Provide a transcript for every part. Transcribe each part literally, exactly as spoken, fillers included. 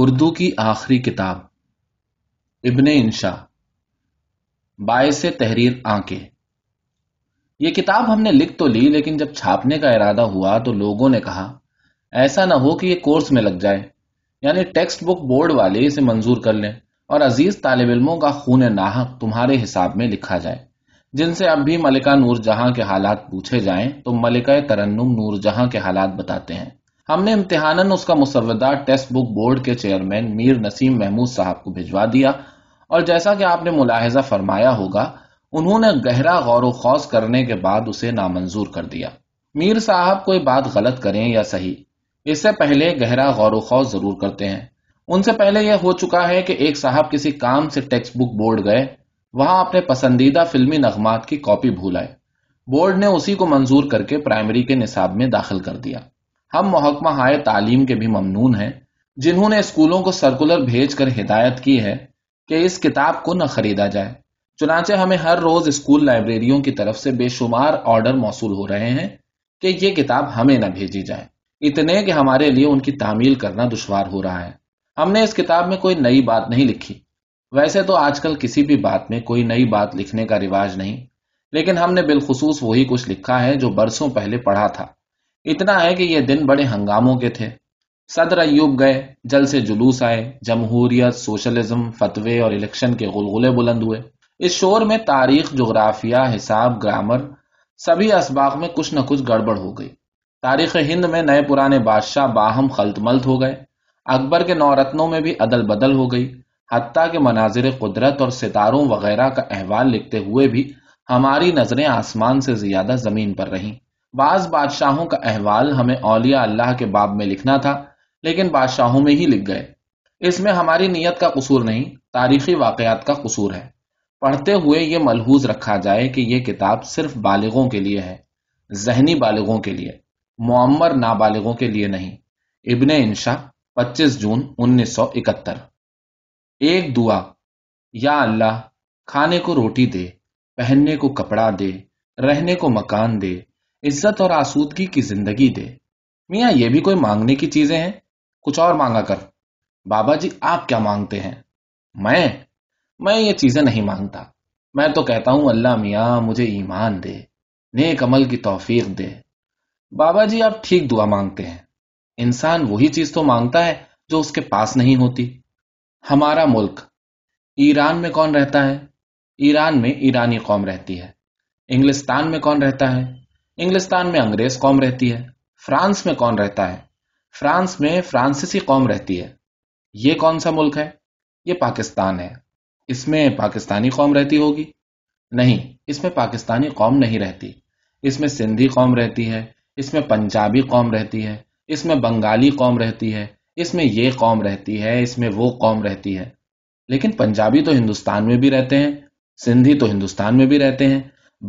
اردو کی آخری کتاب ابن انشا باعث تحریر آنکھیں. یہ کتاب ہم نے لکھ تو لی، لیکن جب چھاپنے کا ارادہ ہوا تو لوگوں نے کہا ایسا نہ ہو کہ یہ کورس میں لگ جائے، یعنی ٹیکسٹ بک بورڈ والے اسے منظور کر لیں اور عزیز طالب علموں کا خون ناحق تمہارے حساب میں لکھا جائے، جن سے اب بھی ملکہ نور جہاں کے حالات پوچھے جائیں تو ملکہ ترنم نور جہاں کے حالات بتاتے ہیں. ہم نے امتحاناً اس کا مسودہ ٹیکسٹ بک بورڈ کے چیئرمین میر نسیم محمود صاحب کو بھجوا دیا، اور جیسا کہ آپ نے ملاحظہ فرمایا ہوگا انہوں نے گہرا غور و خوض کرنے کے بعد اسے نامنظور کر دیا. میر صاحب کوئی بات غلط کریں یا صحیح، اس سے پہلے گہرا غور و خوض ضرور کرتے ہیں. ان سے پہلے یہ ہو چکا ہے کہ ایک صاحب کسی کام سے ٹیکسٹ بک بورڈ گئے، وہاں اپنے پسندیدہ فلمی نغمات کی کاپی بھول آئے، بورڈ نے اسی کو منظور کر کے پرائمری کے نصاب میں داخل کر دیا. ہم محکمہ ہائے تعلیم کے بھی ممنون ہیں جنہوں نے اسکولوں کو سرکولر بھیج کر ہدایت کی ہے کہ اس کتاب کو نہ خریدا جائے. چنانچہ ہمیں ہر روز اسکول لائبریریوں کی طرف سے بے شمار آرڈر موصول ہو رہے ہیں کہ یہ کتاب ہمیں نہ بھیجی جائے، اتنے کہ ہمارے لیے ان کی تعمیل کرنا دشوار ہو رہا ہے. ہم نے اس کتاب میں کوئی نئی بات نہیں لکھی، ویسے تو آج کل کسی بھی بات میں کوئی نئی بات لکھنے کا رواج نہیں، لیکن ہم نے بالخصوص وہی کچھ لکھا ہے جو برسوں پہلے پڑھا تھا. اتنا ہے کہ یہ دن بڑے ہنگاموں کے تھے. صدر ایوب گئے، جل سے جلوس آئے، جمہوریت، سوشلزم، فتوے اور الیکشن کے غلغلے بلند ہوئے. اس شور میں تاریخ، جغرافیہ، حساب، گرامر، سبھی اسباق میں کچھ نہ کچھ گڑبڑ ہو گئی. تاریخ ہند میں نئے پرانے بادشاہ باہم خلط ملط ہو گئے، اکبر کے نورتنوں میں بھی عدل بدل ہو گئی، حتیٰ کہ مناظر قدرت اور ستاروں وغیرہ کا احوال لکھتے ہوئے بھی ہماری نظریں آسمان سے زیادہ زمین پر رہیں. بعض بادشاہوں کا احوال ہمیں اولیاء اللہ کے باب میں لکھنا تھا، لیکن بادشاہوں میں ہی لکھ گئے. اس میں ہماری نیت کا قصور نہیں، تاریخی واقعات کا قصور ہے. پڑھتے ہوئے یہ ملحوظ رکھا جائے کہ یہ کتاب صرف بالغوں کے لیے ہے، ذہنی بالغوں کے لیے، معمر نابالغوں کے لیے نہیں. ابن انشا، پچیس جون انیس سو اکہتر. ایک دعا. یا اللہ، کھانے کو روٹی دے، پہننے کو کپڑا دے، رہنے کو مکان دے، عزت اور آسودگی کی زندگی دے. میاں، یہ بھی کوئی مانگنے کی چیزیں ہیں؟ کچھ اور مانگا کر. بابا جی، آپ کیا مانگتے ہیں؟ میں میں یہ چیزیں نہیں مانگتا. میں تو کہتا ہوں اللہ میاں مجھے ایمان دے، نیک عمل کی توفیق دے. بابا جی، آپ ٹھیک دعا مانگتے ہیں. انسان وہی چیز تو مانگتا ہے جو اس کے پاس نہیں ہوتی. ہمارا ملک. ایران میں کون رہتا ہے؟ ایران میں ایرانی قوم رہتی ہے. انگلستان میں کون رہتا ہے؟ انگلستان میں انگریز قوم رہتی ہے. فرانس میں کون رہتا ہے؟ فرانس میں فرانسیسی قوم رہتی ہے. یہ کون سا ملک ہے؟ یہ پاکستان ہے. اس میں پاکستانی قوم رہتی ہوگی؟ نہیں، اس میں پاکستانی قوم نہیں رہتی. اس میں سندھی قوم رہتی ہے، اس میں پنجابی قوم رہتی ہے، اس میں بنگالی قوم رہتی ہے، اس میں یہ قوم رہتی ہے، اس میں وہ قوم رہتی ہے. لیکن پنجابی تو ہندوستان میں بھی رہتے ہیں، سندھی تو ہندوستان میں بھی رہتے ہیں،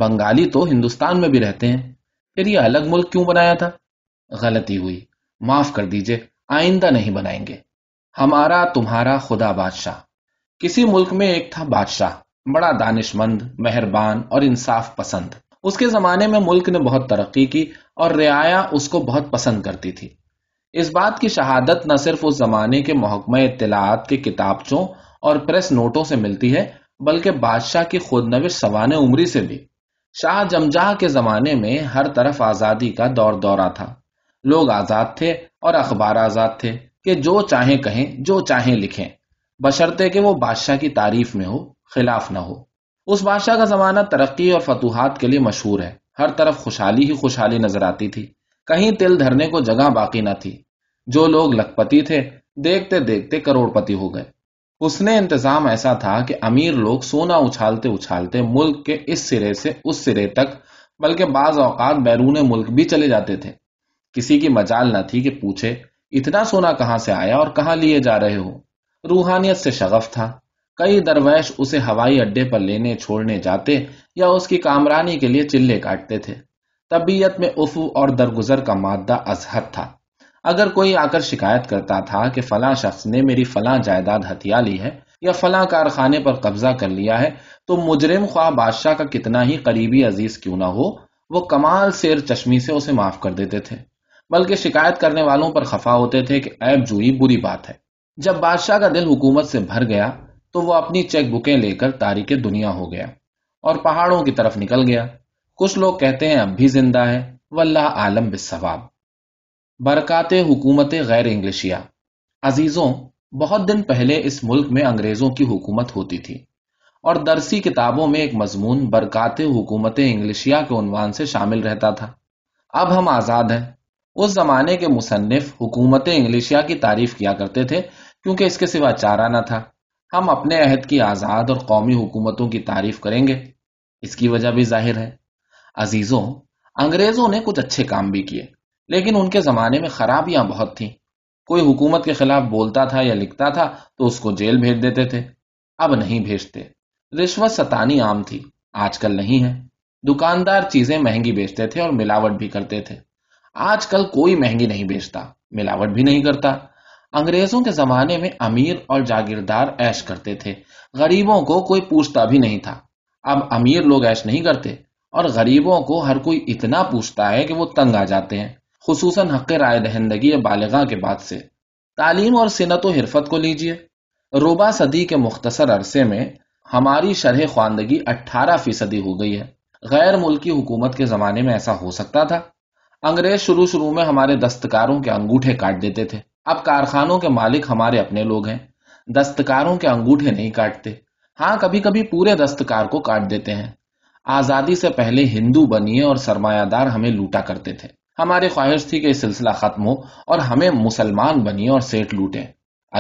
بنگالی تو ہندوستان میں بھی رہتے ہیں. پھر یہ الگ ملک کیوں بنایا تھا؟ غلطی ہوئی، معاف کر دیجئے، آئندہ نہیں بنائیں گے. ہمارا تمہارا خدا بادشاہ. کسی ملک میں ایک تھا بادشاہ، بڑا دانش مند، مہربان اور انصاف پسند. اس کے زمانے میں ملک نے بہت ترقی کی اور رعایا اس کو بہت پسند کرتی تھی. اس بات کی شہادت نہ صرف اس زمانے کے محکمہ اطلاعات کے کتابچوں اور پریس نوٹوں سے ملتی ہے، بلکہ بادشاہ کی خود نوش سوانح عمری سے بھی. شاہ جمجاہ کے زمانے میں ہر طرف آزادی کا دور دورہ تھا. لوگ آزاد تھے اور اخبار آزاد تھے کہ جو چاہیں کہیں، جو چاہیں لکھیں، بشرطے کہ وہ بادشاہ کی تعریف میں ہو، خلاف نہ ہو. اس بادشاہ کا زمانہ ترقی اور فتوحات کے لیے مشہور ہے. ہر طرف خوشحالی ہی خوشحالی نظر آتی تھی، کہیں تل دھرنے کو جگہ باقی نہ تھی. جو لوگ لکھپتی تھے دیکھتے دیکھتے کروڑ پتی ہو گئے. اس نے انتظام ایسا تھا کہ امیر لوگ سونا اچھالتے اچھالتے ملک کے اس سرے سے اس سرے تک، بلکہ بعض اوقات بیرون ملک بھی چلے جاتے تھے. کسی کی مجال نہ تھی کہ پوچھے اتنا سونا کہاں سے آیا اور کہاں لیے جا رہے ہو. روحانیت سے شغف تھا. کئی درویش اسے ہوائی اڈے پر لینے چھوڑنے جاتے یا اس کی کامرانی کے لیے چلے کاٹتے تھے. طبیعت میں افو اور درگزر کا مادہ ازحد تھا. اگر کوئی آ کر شکایت کرتا تھا کہ فلاں شخص نے میری فلاں جائیداد ہتھیا لی ہے یا فلاں کارخانے پر قبضہ کر لیا ہے، تو مجرم خواہ بادشاہ کا کتنا ہی قریبی عزیز کیوں نہ ہو، وہ کمال سیر چشمی سے اسے معاف کر دیتے تھے، بلکہ شکایت کرنے والوں پر خفا ہوتے تھے کہ عیب جوئی بری بات ہے. جب بادشاہ کا دل حکومت سے بھر گیا تو وہ اپنی چیک بکیں لے کر تاریک دنیا ہو گیا اور پہاڑوں کی طرف نکل گیا. کچھ لوگ کہتے ہیں اب بھی زندہ ہے، واللہ عالم بالصواب. برکات حکومت غیر انگلشیہ. عزیزوں، بہت دن پہلے اس ملک میں انگریزوں کی حکومت ہوتی تھی اور درسی کتابوں میں ایک مضمون برکات حکومت انگلشیہ کے عنوان سے شامل رہتا تھا. اب ہم آزاد ہیں. اس زمانے کے مصنف حکومت انگلشیہ کی تعریف کیا کرتے تھے کیونکہ اس کے سوا چارہ نہ تھا. ہم اپنے عہد کی آزاد اور قومی حکومتوں کی تعریف کریں گے. اس کی وجہ بھی ظاہر ہے. عزیزوں، انگریزوں نے کچھ اچھے کام بھی کیے لیکن ان کے زمانے میں خرابیاں بہت تھیں. کوئی حکومت کے خلاف بولتا تھا یا لکھتا تھا تو اس کو جیل بھیج دیتے تھے، اب نہیں بھیجتے. رشوت ستانی عام تھی، آج کل نہیں ہے. دکاندار چیزیں مہنگی بیچتے تھے اور ملاوٹ بھی کرتے تھے، آج کل کوئی مہنگی نہیں بیچتا، ملاوٹ بھی نہیں کرتا. انگریزوں کے زمانے میں امیر اور جاگیردار عیش کرتے تھے، غریبوں کو کوئی پوچھتا بھی نہیں تھا. اب امیر لوگ عیش نہیں کرتے اور غریبوں کو ہر کوئی اتنا پوچھتا ہے کہ وہ تنگ آ جاتے ہیں، خصوصاً حق رائے دہندگی بالغاہ کے بعد سے. تعلیم اور صنعت و حرفت کو لیجیے. ربع صدی کے مختصر عرصے میں ہماری شرح خواندگی اٹھارہ فیصدی ہو گئی ہے. غیر ملکی حکومت کے زمانے میں ایسا ہو سکتا تھا؟ انگریز شروع شروع میں ہمارے دستکاروں کے انگوٹھے کاٹ دیتے تھے. اب کارخانوں کے مالک ہمارے اپنے لوگ ہیں، دستکاروں کے انگوٹھے نہیں کاٹتے. ہاں، کبھی کبھی پورے دستکار کو کاٹ دیتے ہیں. آزادی سے پہلے ہندو بنیے اور سرمایہ دار ہمیں لوٹا کرتے تھے. ہماری خواہش تھی کہ یہ سلسلہ ختم ہو اور ہمیں مسلمان بنیے اور سیٹ لوٹیں.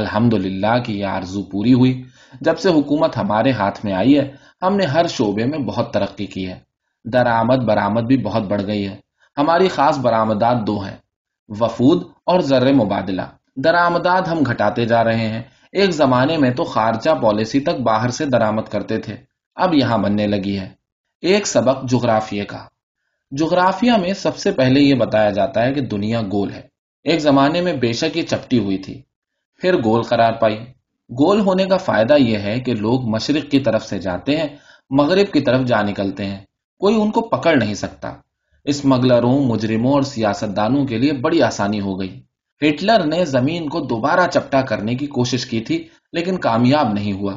الحمدللہ کہ یہ آرزو پوری ہوئی. جب سے حکومت ہمارے ہاتھ میں آئی ہے ہم نے ہر شعبے میں بہت ترقی کی ہے. درآمد برآمد بھی بہت بڑھ گئی ہے. ہماری خاص برآمدات دو ہیں، وفود اور زر مبادلہ. درآمدات ہم گھٹاتے جا رہے ہیں. ایک زمانے میں تو خارجہ پالیسی تک باہر سے درآمد کرتے تھے، اب یہاں بننے لگی ہے. ایک سبق جغرافیہ کا. جغرافیہ میں سب سے پہلے یہ بتایا جاتا ہے کہ دنیا گول ہے. ایک زمانے میں بے شک یہ چپٹی ہوئی تھی، پھر گول قرار پائی. گول ہونے کا فائدہ یہ ہے کہ لوگ مشرق کی طرف سے جاتے ہیں، مغرب کی طرف جا نکلتے ہیں، کوئی ان کو پکڑ نہیں سکتا. اسمگلروں، مجرموں اور سیاستدانوں کے لیے بڑی آسانی ہو گئی. ہٹلر نے زمین کو دوبارہ چپٹا کرنے کی کوشش کی تھی لیکن کامیاب نہیں ہوا.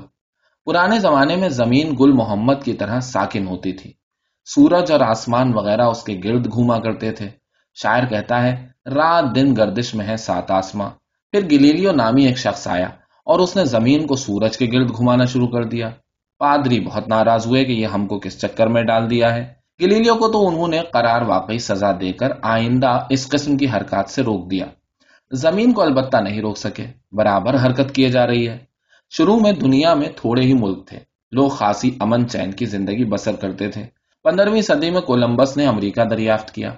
پرانے زمانے میں زمین گل محمد کی طرح ساکن ہوتی تھی، سورج اور آسمان وغیرہ اس کے گرد گھوما کرتے تھے. شاعر کہتا ہے رات دن گردش میں ہے سات آسماں. پھر گلیلیو نامی ایک شخص آیا اور اس نے زمین کو سورج کے گرد گھمانا شروع کر دیا. پادری بہت ناراض ہوئے کہ یہ ہم کو کس چکر میں ڈال دیا ہے. گلیلیو کو تو انہوں نے قرار واقعی سزا دے کر آئندہ اس قسم کی حرکات سے روک دیا. زمین کو البتہ نہیں روک سکے، برابر حرکت کیے جا رہی ہے. شروع میں دنیا میں تھوڑے ہی ملک تھے، لوگ خاصی امن چین کی زندگی بسر کرتے تھے. پندرہویں صدی میں کولمبس نے امریکہ دریافت کیا.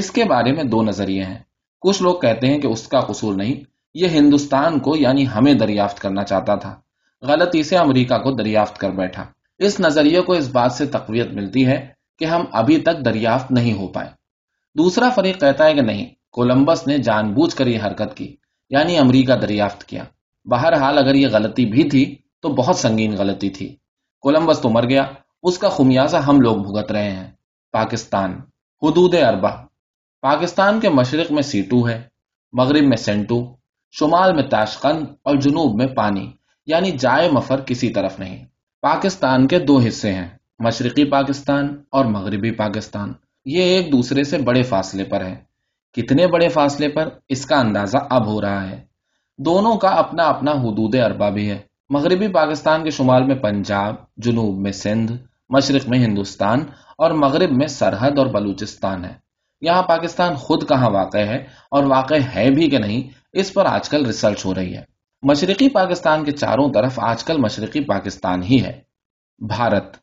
اس کے بارے میں دو نظریے ہیں. کچھ لوگ کہتے ہیں کہ اس کا قصور نہیں، یہ ہندوستان کو یعنی ہمیں دریافت کرنا چاہتا تھا، غلطی سے امریکہ کو دریافت کر بیٹھا. اس نظریے کو اس بات سے تقویت ملتی ہے کہ ہم ابھی تک دریافت نہیں ہو پائے. دوسرا فریق کہتا ہے کہ نہیں، کولمبس نے جان بوجھ کر یہ حرکت کی یعنی امریکہ دریافت کیا. بہرحال اگر یہ غلطی بھی تھی تو بہت سنگین غلطی تھی. کولمبس تو مر گیا، اس کا خمیازہ ہم لوگ بھگت رہے ہیں. پاکستان. حدود اربع. پاکستان کے مشرق میں سیٹو ہے، مغرب میں سینٹو، شمال میں تاشقند اور جنوب میں پانی، یعنی جائے مفر کسی طرف نہیں. پاکستان کے دو حصے ہیں، مشرقی پاکستان اور مغربی پاکستان. یہ ایک دوسرے سے بڑے فاصلے پر ہیں. کتنے بڑے فاصلے پر، اس کا اندازہ اب ہو رہا ہے. دونوں کا اپنا اپنا حدود اربع بھی ہے. مغربی پاکستان کے شمال میں پنجاب، جنوب میں سندھ، مشرق میں ہندوستان اور مغرب میں سرحد اور بلوچستان ہے. یہاں پاکستان خود کہاں واقع ہے اور واقع ہے بھی کہ نہیں، اس پر آج کل ریسرچ ہو رہی ہے. مشرقی پاکستان کے چاروں طرف آج کل مشرقی پاکستان ہی ہے. بھارت.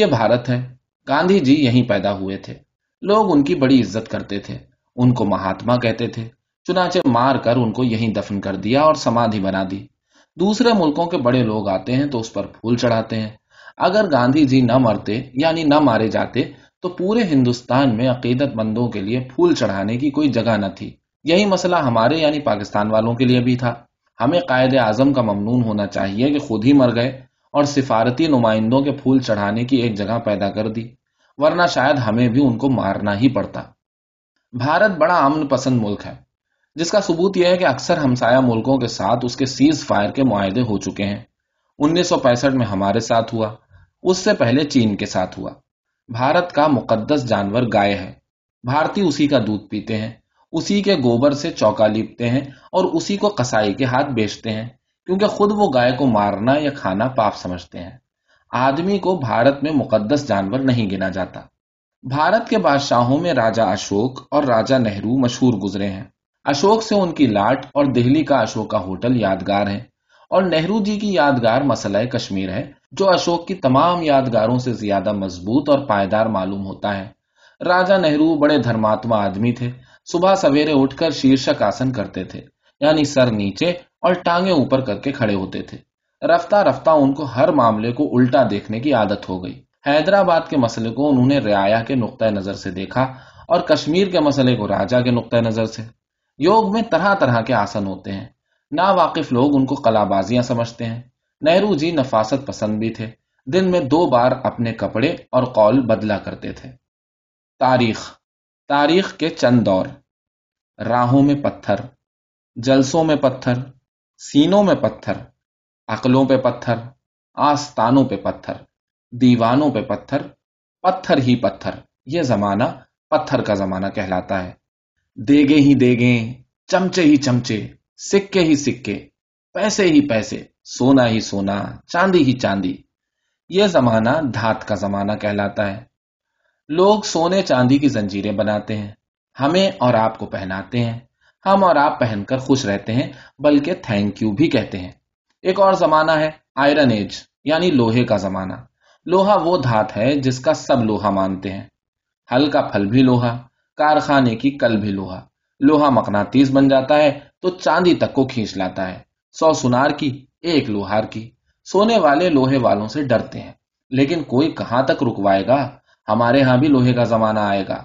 یہ بھارت ہے. گاندھی جی یہیں پیدا ہوئے تھے. لوگ ان کی بڑی عزت کرتے تھے، ان کو مہاتما کہتے تھے، چنانچہ مار کر ان کو یہیں دفن کر دیا اور سمادھی بنا دی. دوسرے ملکوں کے بڑے لوگ آتے ہیں تو اس پر پھول چڑھاتے ہیں. اگر گاندھی جی نہ مرتے یعنی نہ مارے جاتے تو پورے ہندوستان میں عقیدت مندوں کے لیے پھول چڑھانے کی کوئی جگہ نہ تھی. یہی مسئلہ ہمارے یعنی پاکستان والوں کے لیے بھی تھا. ہمیں قائد اعظم کا ممنون ہونا چاہیے کہ خود ہی مر گئے اور سفارتی نمائندوں کے پھول چڑھانے کی ایک جگہ پیدا کر دی، ورنہ شاید ہمیں بھی ان کو مارنا ہی پڑتا. بھارت بڑا امن پسند ملک ہے. جس کا ثبوت یہ ہے کہ اکثر ہمسایہ ملکوں کے ساتھ اس کے سیز فائر کے معاہدے ہو چکے ہیں. انیس سو پینسٹھ میں ہمارے ساتھ ہوا, اس سے پہلے چین کے ساتھ ہوا. بھارت کا مقدس جانور گائے ہے, بھارتی اسی کا دودھ پیتے ہیں, اسی کے گوبر سے چوکا لیپتے ہیں اور اسی کو قصائی کے ہاتھ بیچتے ہیں, کیونکہ خود وہ گائے کو مارنا یا کھانا پاپ سمجھتے ہیں. آدمی کو بھارت میں مقدس جانور نہیں گنا جاتا. بھارت کے بادشاہوں میں راجہ اشوک اور راجہ نہرو مشہور گزرے ہیں. اشوک سے ان کی لاٹ اور دہلی کا اشوکا ہوٹل یادگار ہے, اور نہرو جی کی یادگار مسئلہ کشمیر ہے, جو اشوک کی تمام یادگاروں سے زیادہ مضبوط اور پائیدار معلوم ہوتا ہے. راجہ نہرو بڑے دھرماتما آدمی تھے. صبح سویرے اٹھ کر شیرشک آسن کرتے تھے, یعنی سر نیچے اور ٹانگیں اوپر کر کے کھڑے ہوتے تھے. رفتہ رفتہ ان کو ہر معاملے کو الٹا دیکھنے کی عادت ہو گئی. حیدرآباد کے مسئلے کو انہوں نے رعایا کے نقطہ نظر سے دیکھا, اور کشمیر کے مسئلے کو راجہ کے نقطہ نظر سے. یوگ میں طرح طرح کے آسن ہوتے ہیں, ناواقف لوگ ان کو قلا بازیاں سمجھتے ہیں. نہرو جی نفاست پسند بھی تھے, دن میں دو بار اپنے کپڑے اور قول بدلا کرتے تھے. تاریخ تاریخ کے چند دور. راہوں میں پتھر, جلسوں میں پتھر, سینوں میں پتھر, عقلوں پہ پتھر, آستانوں پہ پتھر, دیوانوں پہ پتھر, پتھر ہی پتھر. یہ زمانہ پتھر کا زمانہ کہلاتا ہے. دیگے ہی دیگے, چمچے ہی چمچے, سکے ہی سکے, پیسے ہی پیسے, سونا ہی سونا, چاندی ہی چاندی. یہ زمانہ دھات کا زمانہ کہلاتا ہے. لوگ سونے چاندی کی زنجیریں بناتے ہیں, ہمیں اور آپ کو پہناتے ہیں. ہم اور آپ پہن کر خوش رہتے ہیں, بلکہ تھینک یو بھی کہتے ہیں. ایک اور زمانہ ہے آئرن ایج, یعنی لوہے کا زمانہ. لوہا وہ دھات ہے جس کا سب لوہا مانتے ہیں. ہل کا پھل بھی لوہا, کارخانے کی کل بھی لوہا. لوہا مقناطیس بن جاتا ہے تو چاندی تک کو کھینچ لاتا ہے. سو سونار کی ایک لوہار کی. سونے والے لوہے والوں سے ڈرتے ہیں, لیکن کوئی کہاں تک رکوائے گا. ہمارے ہاں بھی لوہے کا زمانہ آئے گا.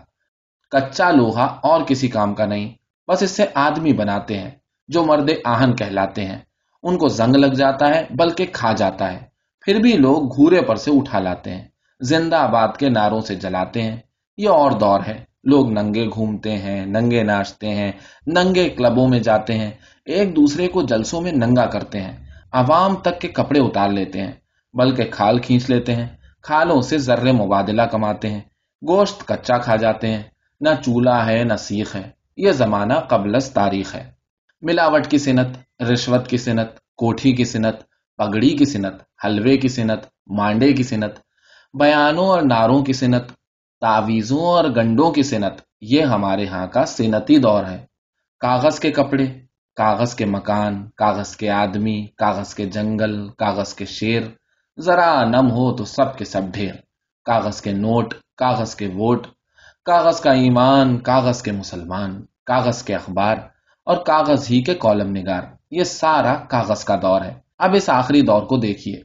کچا لوہا اور کسی کام کا نہیں, بس اس سے آدمی بناتے ہیں جو مرد آہن کہلاتے ہیں. ان کو زنگ لگ جاتا ہے, بلکہ کھا جاتا ہے. پھر بھی لوگ گھورے پر سے اٹھا لاتے ہیں, زندہ آباد کے نعروں سے جلاتے ہیں. یہ اور دور ہے. لوگ ننگے گھومتے ہیں, ننگے ناچتے ہیں, ننگے کلبوں میں جاتے ہیں, ایک دوسرے کو جلسوں میں ننگا کرتے ہیں, عوام تک کے کپڑے اتار لیتے ہیں, بلکہ کھال کھینچ لیتے ہیں. کھالوں سے ذرے مبادلہ کماتے ہیں, گوشت کچا کھا جاتے ہیں. نہ چولہا ہے نہ سیخ ہے. یہ زمانہ قبل از تاریخ ہے. ملاوٹ کی صنعت, رشوت کی صنعت, کوٹھی کی صنعت, پگڑی کی صنعت, حلوے کی صنعت, مانڈے کی صنعت, بیانوں اور نعروں کی صنعت, تعویذوں اور گنڈوں کی صنعت. یہ ہمارے ہاں کا صنعتی دور ہے. کاغذ کے کپڑے, کاغذ کے مکان, کاغذ کے آدمی, کاغذ کے جنگل, کاغذ کے شیر, ذرا نم ہو تو سب کے سب ڈھیر. کاغذ کے نوٹ, کاغذ کے ووٹ, کاغذ کا ایمان, کاغذ کے مسلمان, کاغذ کے اخبار, اور کاغذ ہی کے کالم نگار. یہ سارا کاغذ کا دور ہے. اب اس آخری دور کو دیکھیے.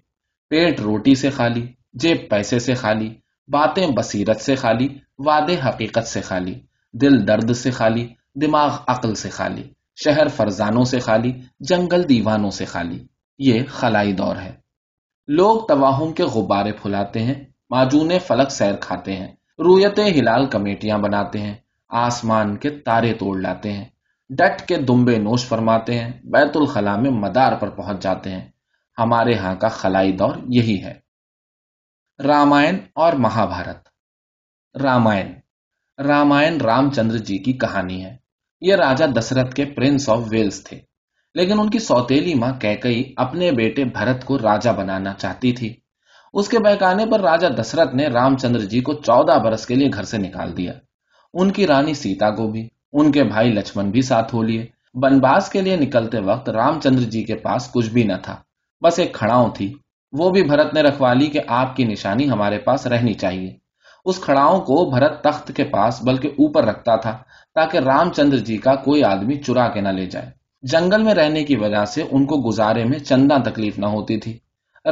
پیٹ روٹی سے خالی, جیب پیسے سے خالی, باتیں بصیرت سے خالی, وعدے حقیقت سے خالی, دل درد سے خالی, دماغ عقل سے خالی, شہر فرزانوں سے خالی, جنگل دیوانوں سے خالی. یہ خلائی دور ہے. لوگ توہم کے غبارے پھلاتے ہیں, معجون فلک سیر کھاتے ہیں, رویت ہلال کمیٹیاں بناتے ہیں, آسمان کے تارے توڑ لاتے ہیں, ڈٹ کے دمبے نوش فرماتے ہیں, بیت الخلا میں مدار پر پہنچ جاتے ہیں. ہمارے ہاں کا خلائی دور یہی ہے. رامائن اور مہا بھارت. رامائن رامائن رام چندر جی کی کہانی ہے. یہ راجہ دسرتھ کے پرنس آف ویلز تھے, لیکن ان کی سوتیلی ماں کیکئی اپنے بیٹے بھرت کو راجہ بنانا چاہتی تھی. اس کے بہکانے پر راجہ دسرتھ نے رام چندر جی کو چودہ برس کے لیے گھر سے نکال دیا. ان کی رانی سیتا کو بھی, ان کے بھائی لچمن بھی ساتھ ہو لیے. بنواس کے لیے نکلتے وقت رام چندر جی کے پاس کچھ بھی نہ تھا, بس ایک کھڑاؤں تھی. وہ بھی بھرت نے رکھوا لی کہ آپ کی نشانی ہمارے پاس رہنی چاہیے. اس کھڑاؤں کو بھرت تخت کے پاس بلکہ اوپر رکھتا تھا, تاکہ رام چندر جی کا کوئی آدمی چرا کے نہ لے جائے. جنگل میں رہنے کی وجہ سے ان کو گزارے میں چندہ تکلیف نہ ہوتی تھی.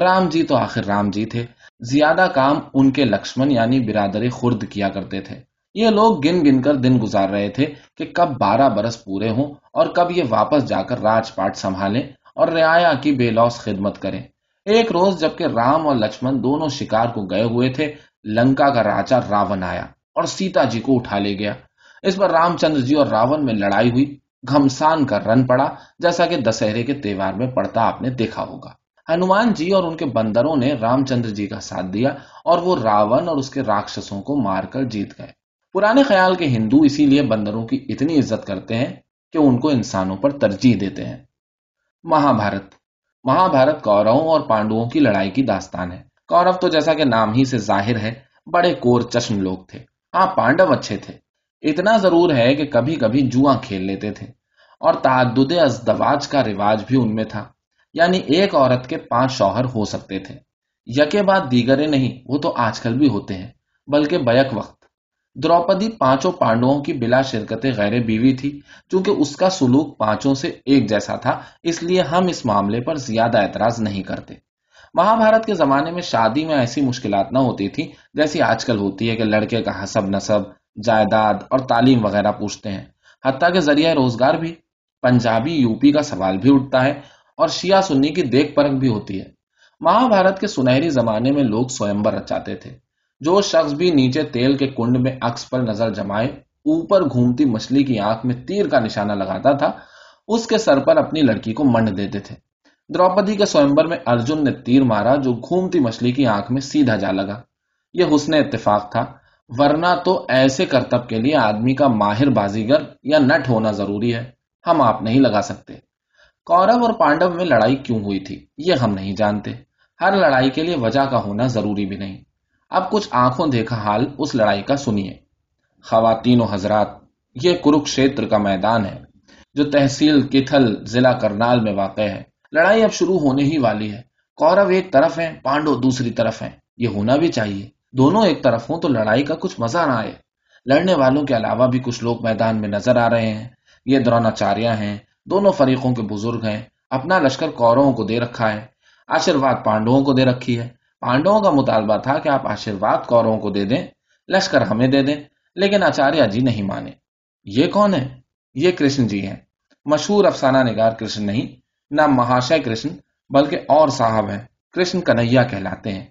رام جی تو آخر رام جی تھے. زیادہ کام ان کے لکشمن یعنی برادر خرد کیا کرتے تھے. یہ لوگ گن گن کر دن گزار رہے تھے کہ کب بارہ برس پورے ہوں اور کب یہ واپس جا کر راج پاٹ سنبھالیں اور رعایا کی بے لوث خدمت کریں. ایک روز جبکہ رام اور لکشمن دونوں شکار کو گئے ہوئے تھے, لنکا کا راجا راون آیا اور سیتا جی کو اٹھا لے گیا. اس پر رام چندر جی اور راون میں لڑائی ہوئی. گھمسان کا رن پڑا، جیسا کہ دسہرے کے تہوار میں پڑتا آپ نے دیکھا ہوگا۔ ہنومان جی اور ان کے بندروں نے رام چندر جی کا ساتھ دیا اور وہ راون اور اس کے راکشسوں کو مار کر جیت گئے۔ پرانے خیال کے ہندو اسی لیے بندروں کی اتنی عزت کرتے ہیں کہ ان کو انسانوں پر ترجیح دیتے ہیں۔ مہابھارت مہابھارت کوروں اور پانڈوؤں کی لڑائی کی داستان ہے۔ کورو تو جیسا کہ نام ہی سے ظاہر ہے بڑے کور چشم لوگ تھے، ہاں پانڈو اچھے تھے، اتنا ضرور ہے کہ کبھی کبھی جوا کھیل لیتے تھے، اور تعدد ازدواج کا رواج بھی ان میں تھا، یعنی ایک عورت کے پانچ شوہر ہو سکتے تھے، یکے بعد دیگرے نہیں، وہ تو آج کل بھی ہوتے ہیں بلکہ بیک وقت۔ دروپدی پانچوں پانڈوؤں کی بلا شرکت غیر بیوی تھی، چونکہ اس کا سلوک پانچوں سے ایک جیسا تھا، اس لیے ہم اس معاملے پر زیادہ اعتراض نہیں کرتے۔ مہابھارت کے زمانے میں شادی میں ایسی مشکلات نہ ہوتی تھی جیسی آج کل ہوتی ہے کہ لڑکے کا حسب نسب، جائیداد اور تعلیم وغیرہ پوچھتے ہیں، حتیٰ کہ ذریعہ روزگار بھی۔ پنجابی یوپی کا سوال بھی اٹھتا ہے اور شیعہ سنی کی دیکھ پرکھ بھی ہوتی ہے۔ مہابھارت کے سنہری زمانے میں لوگ سوئمبر رچاتے تھے، جو شخص بھی نیچے تیل کے کنڈ میں عکس پر نظر جمائے اوپر گھومتی مچھلی کی آنکھ میں تیر کا نشانہ لگاتا تھا، اس کے سر پر اپنی لڑکی کو منڈ دیتے تھے۔ دروپدی کے سوئمبر میں ارجن نے تیر مارا جو گھومتی مچھلی کی آنکھ میں سیدھا جا لگا۔ یہ حسن اتفاق تھا، ورنہ تو ایسے کرتب کے لیے آدمی کا ماہر بازیگر یا نٹ ہونا ضروری ہے، ہم آپ نہیں لگا سکتے۔ کورو اور پانڈو میں لڑائی کیوں ہوئی تھی یہ ہم نہیں جانتے، ہر لڑائی کے لیے وجہ کا ہونا ضروری بھی نہیں۔ اب کچھ آنکھوں دیکھا حال اس لڑائی کا سنیے۔ خواتین و حضرات، یہ کروکشیتر کا میدان ہے جو تحصیل کتھل ضلع کرنال میں واقع ہے۔ لڑائی اب شروع ہونے ہی والی ہے، کورو ایک طرف ہیں، پانڈو دوسری طرف ہیں، یہ ہونا بھی چاہیے۔ دونوں ایک طرف ہوں تو لڑائی کا کچھ مزہ نہ آئے۔ لڑنے والوں کے علاوہ بھی کچھ لوگ میدان میں نظر آ رہے ہیں، یہ دروناچاریہ ہیں، دونوں فریقوں کے بزرگ ہیں، اپنا لشکر کوروؤں کو دے رکھا ہے، آشیرواد پانڈوؤں کو دے رکھی ہے۔ پانڈوؤں کا مطالبہ تھا کہ آپ آشیرواد کوروؤں کو دے دیں، لشکر ہمیں دے دیں، لیکن آچاریہ جی نہیں مانے۔ یہ کون ہے؟ یہ کرشن جی ہیں، مشہور افسانہ نگار کرشن نہیں، نہ مہاشے کرشن بلکہ اور صاحب ہیں، کرشن کنہیا کہلاتے ہیں۔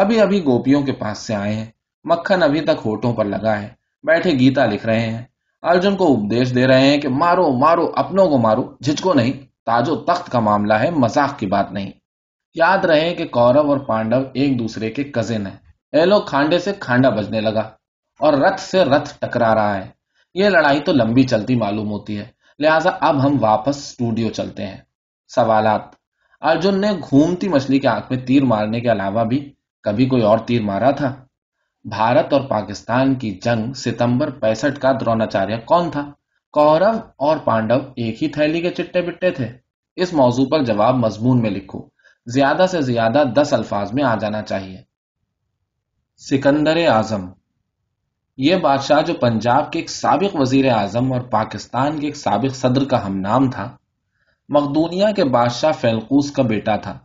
ابھی ابھی گوپیوں کے پاس سے آئے ہیں، مکھن ابھی تک ہوٹوں پر لگا ہے، بیٹھے گیتا لکھ رہے ہیں، ارجن کو اپدیش دے رہے ہیں کہ مارو مارو، اپنوں کو مارو، جھجکو نہیں، تاج و تخت کا معاملہ ہے، مذاق کی بات نہیں۔ یاد رہے کہ کورو اور پانڈو ایک دوسرے کے کزن ہیں۔ ایلو کھانڈے سے کھانڈا بجنے لگا اور رتھ سے رتھ ٹکرا رہا ہے۔ یہ لڑائی تو لمبی چلتی معلوم ہوتی ہے، لہٰذا اب ہم واپس اسٹوڈیو چلتے ہیں۔ سوالات: ارجن نے گھومتی مچھلی کے آنکھ میں تیر مارنے کے علاوہ بھی کبھی کوئی اور تیر مارا تھا؟ بھارت اور پاکستان کی جنگ ستمبر پینسٹھ کا دروناچاریہ کون تھا؟ کورو اور پانڈو ایک ہی تھیلی کے چٹے بٹے تھے؟ اس موضوع پر جواب مضمون میں لکھو، زیادہ سے زیادہ دس الفاظ میں آ جانا چاہیے۔ سکندر اعظم، یہ بادشاہ جو پنجاب کے ایک سابق وزیر اعظم اور پاکستان کے ایک سابق صدر کا ہم نام تھا، مقدونیہ کے بادشاہ فیلقوس کا بیٹا تھا۔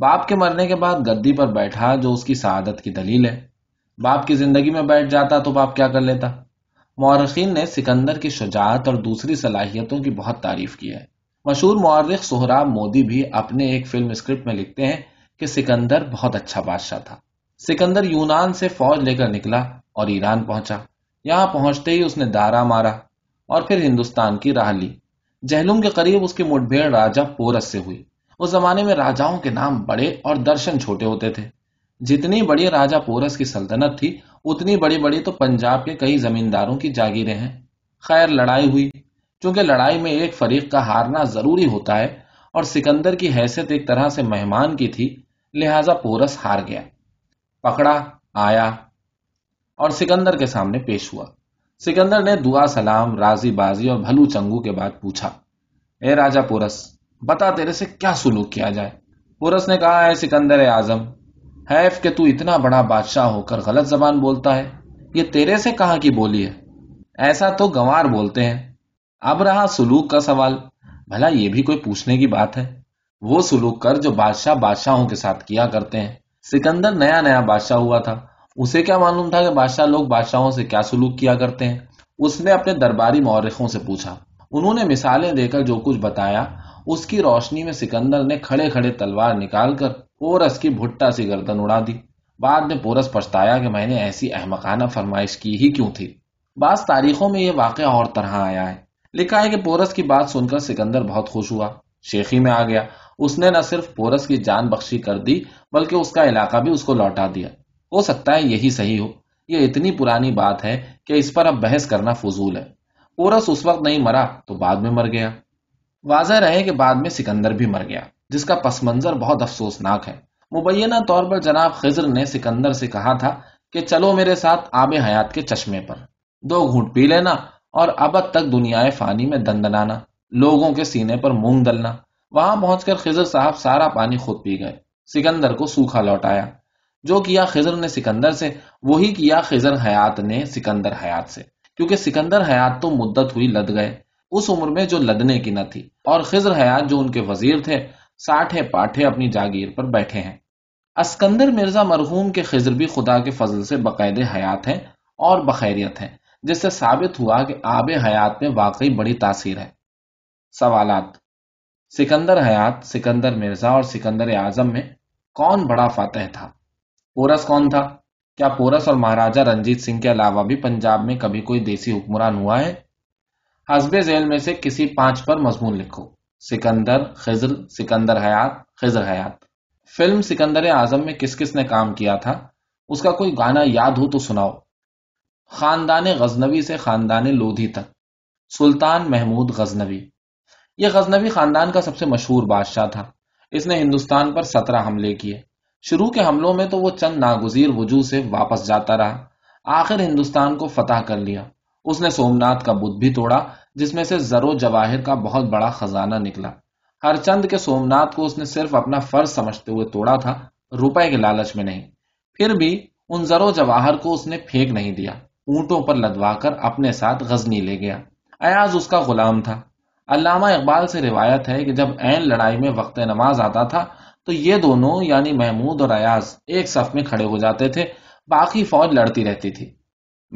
باپ کے مرنے کے بعد گدی پر بیٹھا جو اس کی سعادت کی دلیل ہے۔ باپ کی زندگی میں بیٹھ جاتا تو باپ کیا کر لیتا؟ مورخین نے سکندر کی شجاعت اور دوسری صلاحیتوں کی بہت تعریف کی ہے۔ مشہور مورخ سوراب مودی بھی اپنے ایک فلم اسکرپٹ میں لکھتے ہیں کہ سکندر بہت اچھا بادشاہ تھا۔ سکندر یونان سے فوج لے کر نکلا اور ایران پہنچا، یہاں پہنچتے ہی اس نے دارا مارا اور پھر ہندوستان کی راہ لی۔ جہلم کے قریب اس کی مٹ بھیڑ راجہ پورس سے ہوئی۔ اس زمانے میں راجاؤں کے نام بڑے اور درشن چھوٹے ہوتے تھے۔ جتنی بڑی راجہ پورس کی سلطنت تھی اتنی بڑی بڑی تو پنجاب کے کئی زمینداروں کی جاگیریں ہیں۔ خیر، لڑائی ہوئی۔ چونکہ لڑائی میں ایک فریق کا ہارنا ضروری ہوتا ہے اور سکندر کی حیثیت ایک طرح سے مہمان کی تھی، لہذا پورس ہار گیا، پکڑا آیا اور سکندر کے سامنے پیش ہوا۔ سکندر نے دعا سلام، راضی بازی اور بھلو چنگو کے بعد پوچھا، اے راجہ پورس، بتا تیرے سے کیا سلوک کیا جائے؟ پورس نے کہا، اے سکندر اعظم، حیف کہ تو اتنا بڑا بادشاہ ہو کر غلط زبان بولتا ہے، یہ تیرے سے کہاں کی بولی ہے؟ ایسا تو گنوار بولتے ہیں۔ اب رہا سلوک کا سوال، بھلا یہ بھی کوئی پوچھنے کی بات ہے؟ وہ سلوک کر جو بادشاہ بادشاہوں کے ساتھ کیا کرتے ہیں۔ سکندر نیا نیا بادشاہ ہوا تھا، اسے کیا معلوم تھا کہ بادشاہ لوگ بادشاہوں سے کیا سلوک کیا کرتے ہیں۔ اس نے اپنے درباری مورخوں سے پوچھا، انہوں نے مثالیں دے کر جو کچھ بتایا اس کی روشنی میں سکندر نے کھڑے کھڑے تلوار نکال کر پورس کی بھٹا سی گردن اڑا دی۔ بعد میں پورس پچھتایا کہ میں نے ایسی احمقانہ فرمائش کی ہی کیوں تھی۔ بعض تاریخوں میں یہ واقعہ اور طرح آیا ہے، لکھا ہے کہ پورس کی بات سن کر سکندر بہت خوش ہوا، شیخی میں آ گیا۔ اس نے نہ صرف پورس کی جان بخشی کر دی بلکہ اس کا علاقہ بھی اس کو لوٹا دیا۔ ہو سکتا ہے یہی صحیح ہو، یہ اتنی پرانی بات ہے کہ اس پر اب بحث کرنا فضول ہے۔ پورس اس وقت نہیں مرا تو بعد میں مر گیا۔ واضح رہے کہ بعد میں سکندر بھی مر گیا، جس کا پس منظر بہت افسوسناک ہے۔ مبینہ طور پر جناب خضر نے سکندر سے کہا تھا کہ چلو میرے ساتھ آب حیات کے چشمے پر، دو گھونٹ پی لینا اور ابد تک دنیائے فانی میں دندنانا، لوگوں کے سینے پر مونگ دلنا۔ وہاں پہنچ کر خضر صاحب سارا پانی خود پی گئے، سکندر کو سوکھا لوٹایا۔ جو کیا خضر نے سکندر سے وہی کیا خضر حیات نے سکندر حیات سے، کیونکہ سکندر حیات تو مدت ہوئی لد گئے، اس عمر میں جو لدنے کی نہ تھی، اور خضر حیات جو ان کے وزیر تھے ساٹھے پاٹھے اپنی جاگیر پر بیٹھے ہیں۔ اسکندر مرزا مرحوم کے خضر بھی خدا کے فضل سے باقاعدہ حیات ہیں اور بخیریت ہیں، جس سے ثابت ہوا کہ آب حیات میں واقعی بڑی تاثیر ہے۔ سوالات: سکندر حیات، سکندر مرزا اور سکندر اعظم میں کون بڑا فاتح تھا؟ پورس کون تھا؟ کیا پورس اور مہاراجہ رنجیت سنگھ کے علاوہ بھی پنجاب میں کبھی کوئی دیسی حکمران ہوا ہے؟ حسب ذیل میں سے کسی پانچ پر مضمون لکھو: سکندر، خضر، سکندر حیات، خضر حیات۔ فلم سکندر اعظم میں کس کس نے کام کیا تھا؟ اس کا کوئی گانا یاد ہو تو سناؤ۔ خاندان غزنوی سے خاندان لودھی تک۔ سلطان محمود غزنوی، یہ غزنوی خاندان کا سب سے مشہور بادشاہ تھا۔ اس نے ہندوستان پر سترہ حملے کیے۔ شروع کے حملوں میں تو وہ چند ناگزیر وجوہ سے واپس جاتا رہا، آخر ہندوستان کو فتح کر لیا۔ اس نے سومنات کا بت بھی توڑا، جس میں سے زر و جواہر کا بہت بڑا خزانہ نکلا۔ ہر چند کے سومنات کو اس نے صرف اپنا فرض سمجھتے ہوئے توڑا تھا، روپے کے لالچ میں نہیں۔ پھر بھی ان زر و جواہر کو اس نے پھینک نہیں دیا، اونٹوں پر لدوا کر اپنے ساتھ غزنی لے گیا۔ ایاز اس کا غلام تھا۔ علامہ اقبال سے روایت ہے کہ جب عین لڑائی میں وقت نماز آتا تھا تو یہ دونوں یعنی محمود اور ایاز ایک صف میں کھڑے ہو جاتے تھے، باقی فوج لڑتی رہتی تھی۔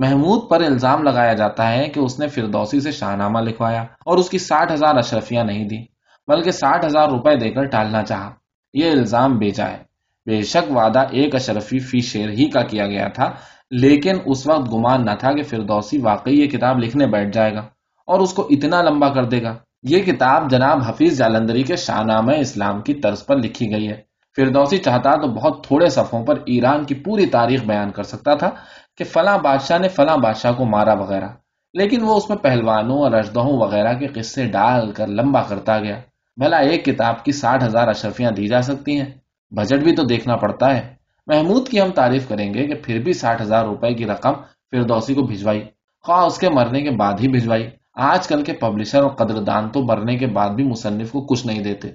محمود پر الزام لگایا جاتا ہے کہ اس نے فردوسی سے شاہنامہ لکھوایا اور اس کی ساٹھ ہزار اشرفیاں نہیں دی بلکہ ساٹھ ہزار روپے دے کر ٹالنا چاہا۔ یہ الزام بیجا ہے۔ بے شک وعدہ ایک اشرفی فی شعر ہی کا کیا گیا تھا، لیکن اس وقت گمان نہ تھا کہ فردوسی واقعی یہ کتاب لکھنے بیٹھ جائے گا اور اس کو اتنا لمبا کر دے گا۔ یہ کتاب جناب حفیظ جالندری کے شاہنامہ اسلام کی طرز پر لکھی گئی ہے۔ فردوسی چاہتا تو بہت تھوڑے صفحوں پر ایران کی پوری تاریخ بیان کر سکتا تھا کہ فلاں بادشاہ نے فلاں بادشاہ کو مارا وغیرہ، لیکن وہ اس میں پہلوانوں اور اژدہوں وغیرہ کے قصے ڈال کر لمبا کرتا گیا۔ بھلا ایک کتاب کی ساٹھ ہزار اشرفیاں دی جا سکتی ہیں؟ بجٹ بھی تو دیکھنا پڑتا ہے۔ محمود کی ہم تعریف کریں گے کہ پھر بھی ساٹھ ہزار روپے کی رقم فردوسی کو بھجوائی، خواہ اس کے مرنے کے بعد ہی بھجوائی۔ آج کل کے پبلشر اور قدردان تو مرنے کے بعد بھی مصنف کو کچھ نہیں دیتے۔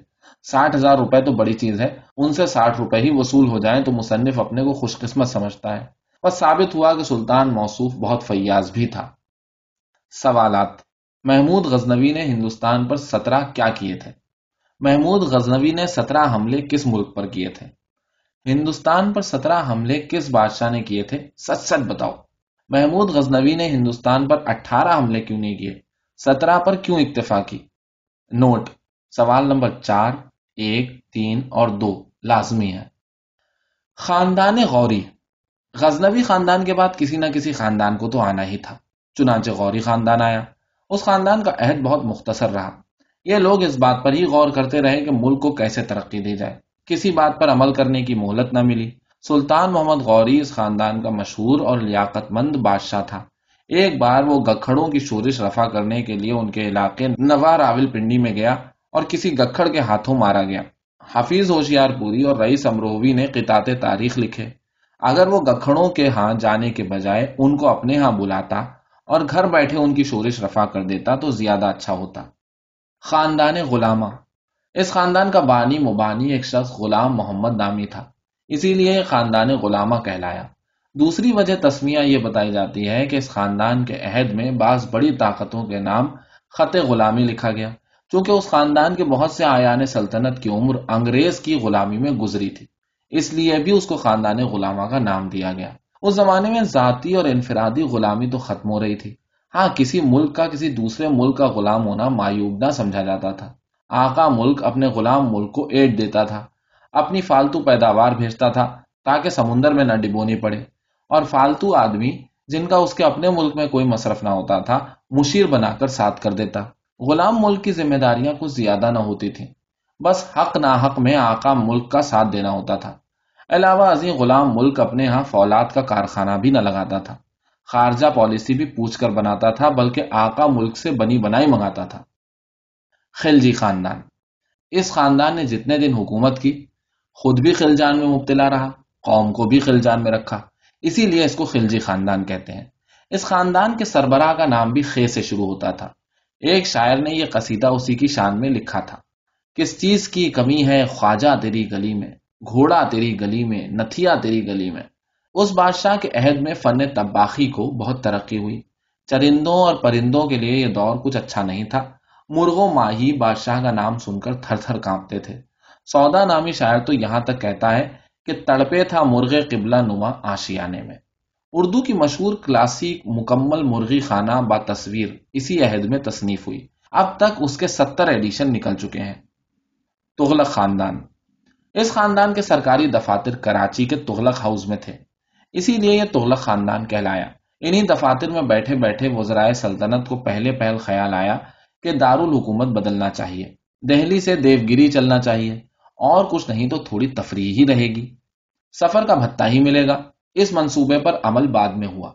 ساٹھ ہزار روپے تو بڑی چیز ہے، ان سے ساٹھ روپے ہی وصول ہو جائیں تو مصنف اپنے کو خوش قسمت سمجھتا ہے۔ بس ثابت ہوا کہ سلطان موصوف بہت فیاض بھی تھا۔ سوالات: محمود غزنوی نے ہندوستان پر سترہ کیا کیے تھے؟ محمود غزنوی نے سترہ حملے کس ملک پر کیے تھے؟ ہندوستان پر سترہ حملے کس بادشاہ نے کیے تھے؟ سچ سچ بتاؤ۔ محمود غزنوی نے ہندوستان پر اٹھارہ حملے کیوں نہیں کیے؟ سترہ پر کیوں اکتفا کی؟ نوٹ: سوال نمبر چار، ایک، تین اور دو لازمی ہے۔ خاندان غوری، غزنوی خاندان کے بعد کسی نہ کسی خاندان کو تو آنا ہی تھا، چنانچہ غوری خاندان آیا۔ اس خاندان کا عہد بہت مختصر رہا۔ یہ لوگ اس بات پر ہی غور کرتے رہے کہ ملک کو کیسے ترقی دی جائے، کسی بات پر عمل کرنے کی مہلت نہ ملی۔ سلطان محمد غوری اس خاندان کا مشہور اور لیاقت مند بادشاہ تھا۔ ایک بار وہ گکھڑوں کی شورش رفع کرنے کے لیے ان کے علاقے نوا راول پنڈی میں گیا اور کسی گکھڑ کے ہاتھوں مارا گیا۔ حفیظ ہوشیار پوری اور رئیس امروہوی نے قطعات تاریخ لکھے۔ اگر وہ گکھڑوں کے ہاں جانے کے بجائے ان کو اپنے ہاں بلاتا اور گھر بیٹھے ان کی شورش رفع کر دیتا تو زیادہ اچھا ہوتا۔ خاندان غلامہ، اس خاندان کا بانی مبانی ایک شخص غلام محمد نامی تھا، اسی لیے خاندان غلامہ کہلایا۔ دوسری وجہ تسمیہ یہ بتائی جاتی ہے کہ اس خاندان کے عہد میں بعض بڑی طاقتوں کے نام خط غلامی لکھا گیا، چونکہ اس خاندان کے بہت سے آیان سلطنت کی عمر انگریز کی غلامی میں گزری تھی، اس لیے بھی اس کو خاندان غلامہ کا نام دیا گیا۔ اس زمانے میں ذاتی اور انفرادی غلامی تو ختم ہو رہی تھی، ہاں کسی ملک کا کسی دوسرے ملک کا غلام ہونا معیوب نہ سمجھا جاتا تھا۔ آقا ملک اپنے غلام ملک کو ایڈ دیتا تھا، اپنی فالتو پیداوار بھیجتا تھا تاکہ سمندر میں نہ ڈبونی پڑے، اور فالتو آدمی جن کا اس کے اپنے ملک میں کوئی مصرف نہ ہوتا تھا مشیر بنا کر ساتھ کر دیتا۔ غلام ملک کی ذمہ داریاں کچھ زیادہ نہ ہوتی تھیں، بس حق ناحق میں آقا ملک کا ساتھ دینا ہوتا تھا۔ علاوہ ازیں غلام ملک اپنے ہاں فولاد کا کارخانہ بھی نہ لگاتا تھا، خارجہ پالیسی بھی پوچھ کر بناتا تھا، بلکہ آقا ملک سے بنی بنائی منگاتا تھا۔ خلجی خاندان، اس خاندان نے جتنے دن حکومت کی خود بھی خلجان میں مبتلا رہا، قوم کو بھی خلجان میں رکھا، اسی لیے اس کو خلجی خاندان کہتے ہیں۔ اس خاندان کے سربراہ کا نام بھی خے سے شروع ہوتا تھا۔ ایک شاعر نے یہ قصیدہ اسی کی شان میں لکھا تھا: کس چیز کی کمی ہے خواجہ تیری گلی میں، گھوڑا تیری گلی میں، نتھیا تیری گلی میں۔ اس بادشاہ کے عہد میں فن طباخی کو بہت ترقی ہوئی۔ چرندوں اور پرندوں کے لیے یہ دور کچھ اچھا نہیں تھا۔ مرغوں ماہی بادشاہ کا نام سن کر تھر تھر کانپتے تھے۔ سودا نامی شاعر تو یہاں تک کہتا ہے کہ تڑپے تھا مرغے قبلہ نما آشیانے میں۔ اردو کی مشہور کلاسیک مکمل مرغی خانہ با تصویر اسی عہد میں تصنیف ہوئی۔ اب تک اس کے ستر ایڈیشن نکل چکے ہیں۔ تغلق خاندان، اس خاندان کے سرکاری دفاتر کراچی کے تغلق ہاؤس میں تھے، اسی لیے یہ تغلق خاندان کہلایا۔ انہی دفاتر میں بیٹھے بیٹھے وزرائے سلطنت کو پہلے پہل خیال آیا کہ دارالحکومت بدلنا چاہیے، دہلی سے دیوگیری چلنا چاہیے، اور کچھ نہیں تو تھوڑی تفریح ہی رہے گی، سفر کا بھتہ ہی ملے گا۔ اس منصوبے پر عمل بعد میں ہوا۔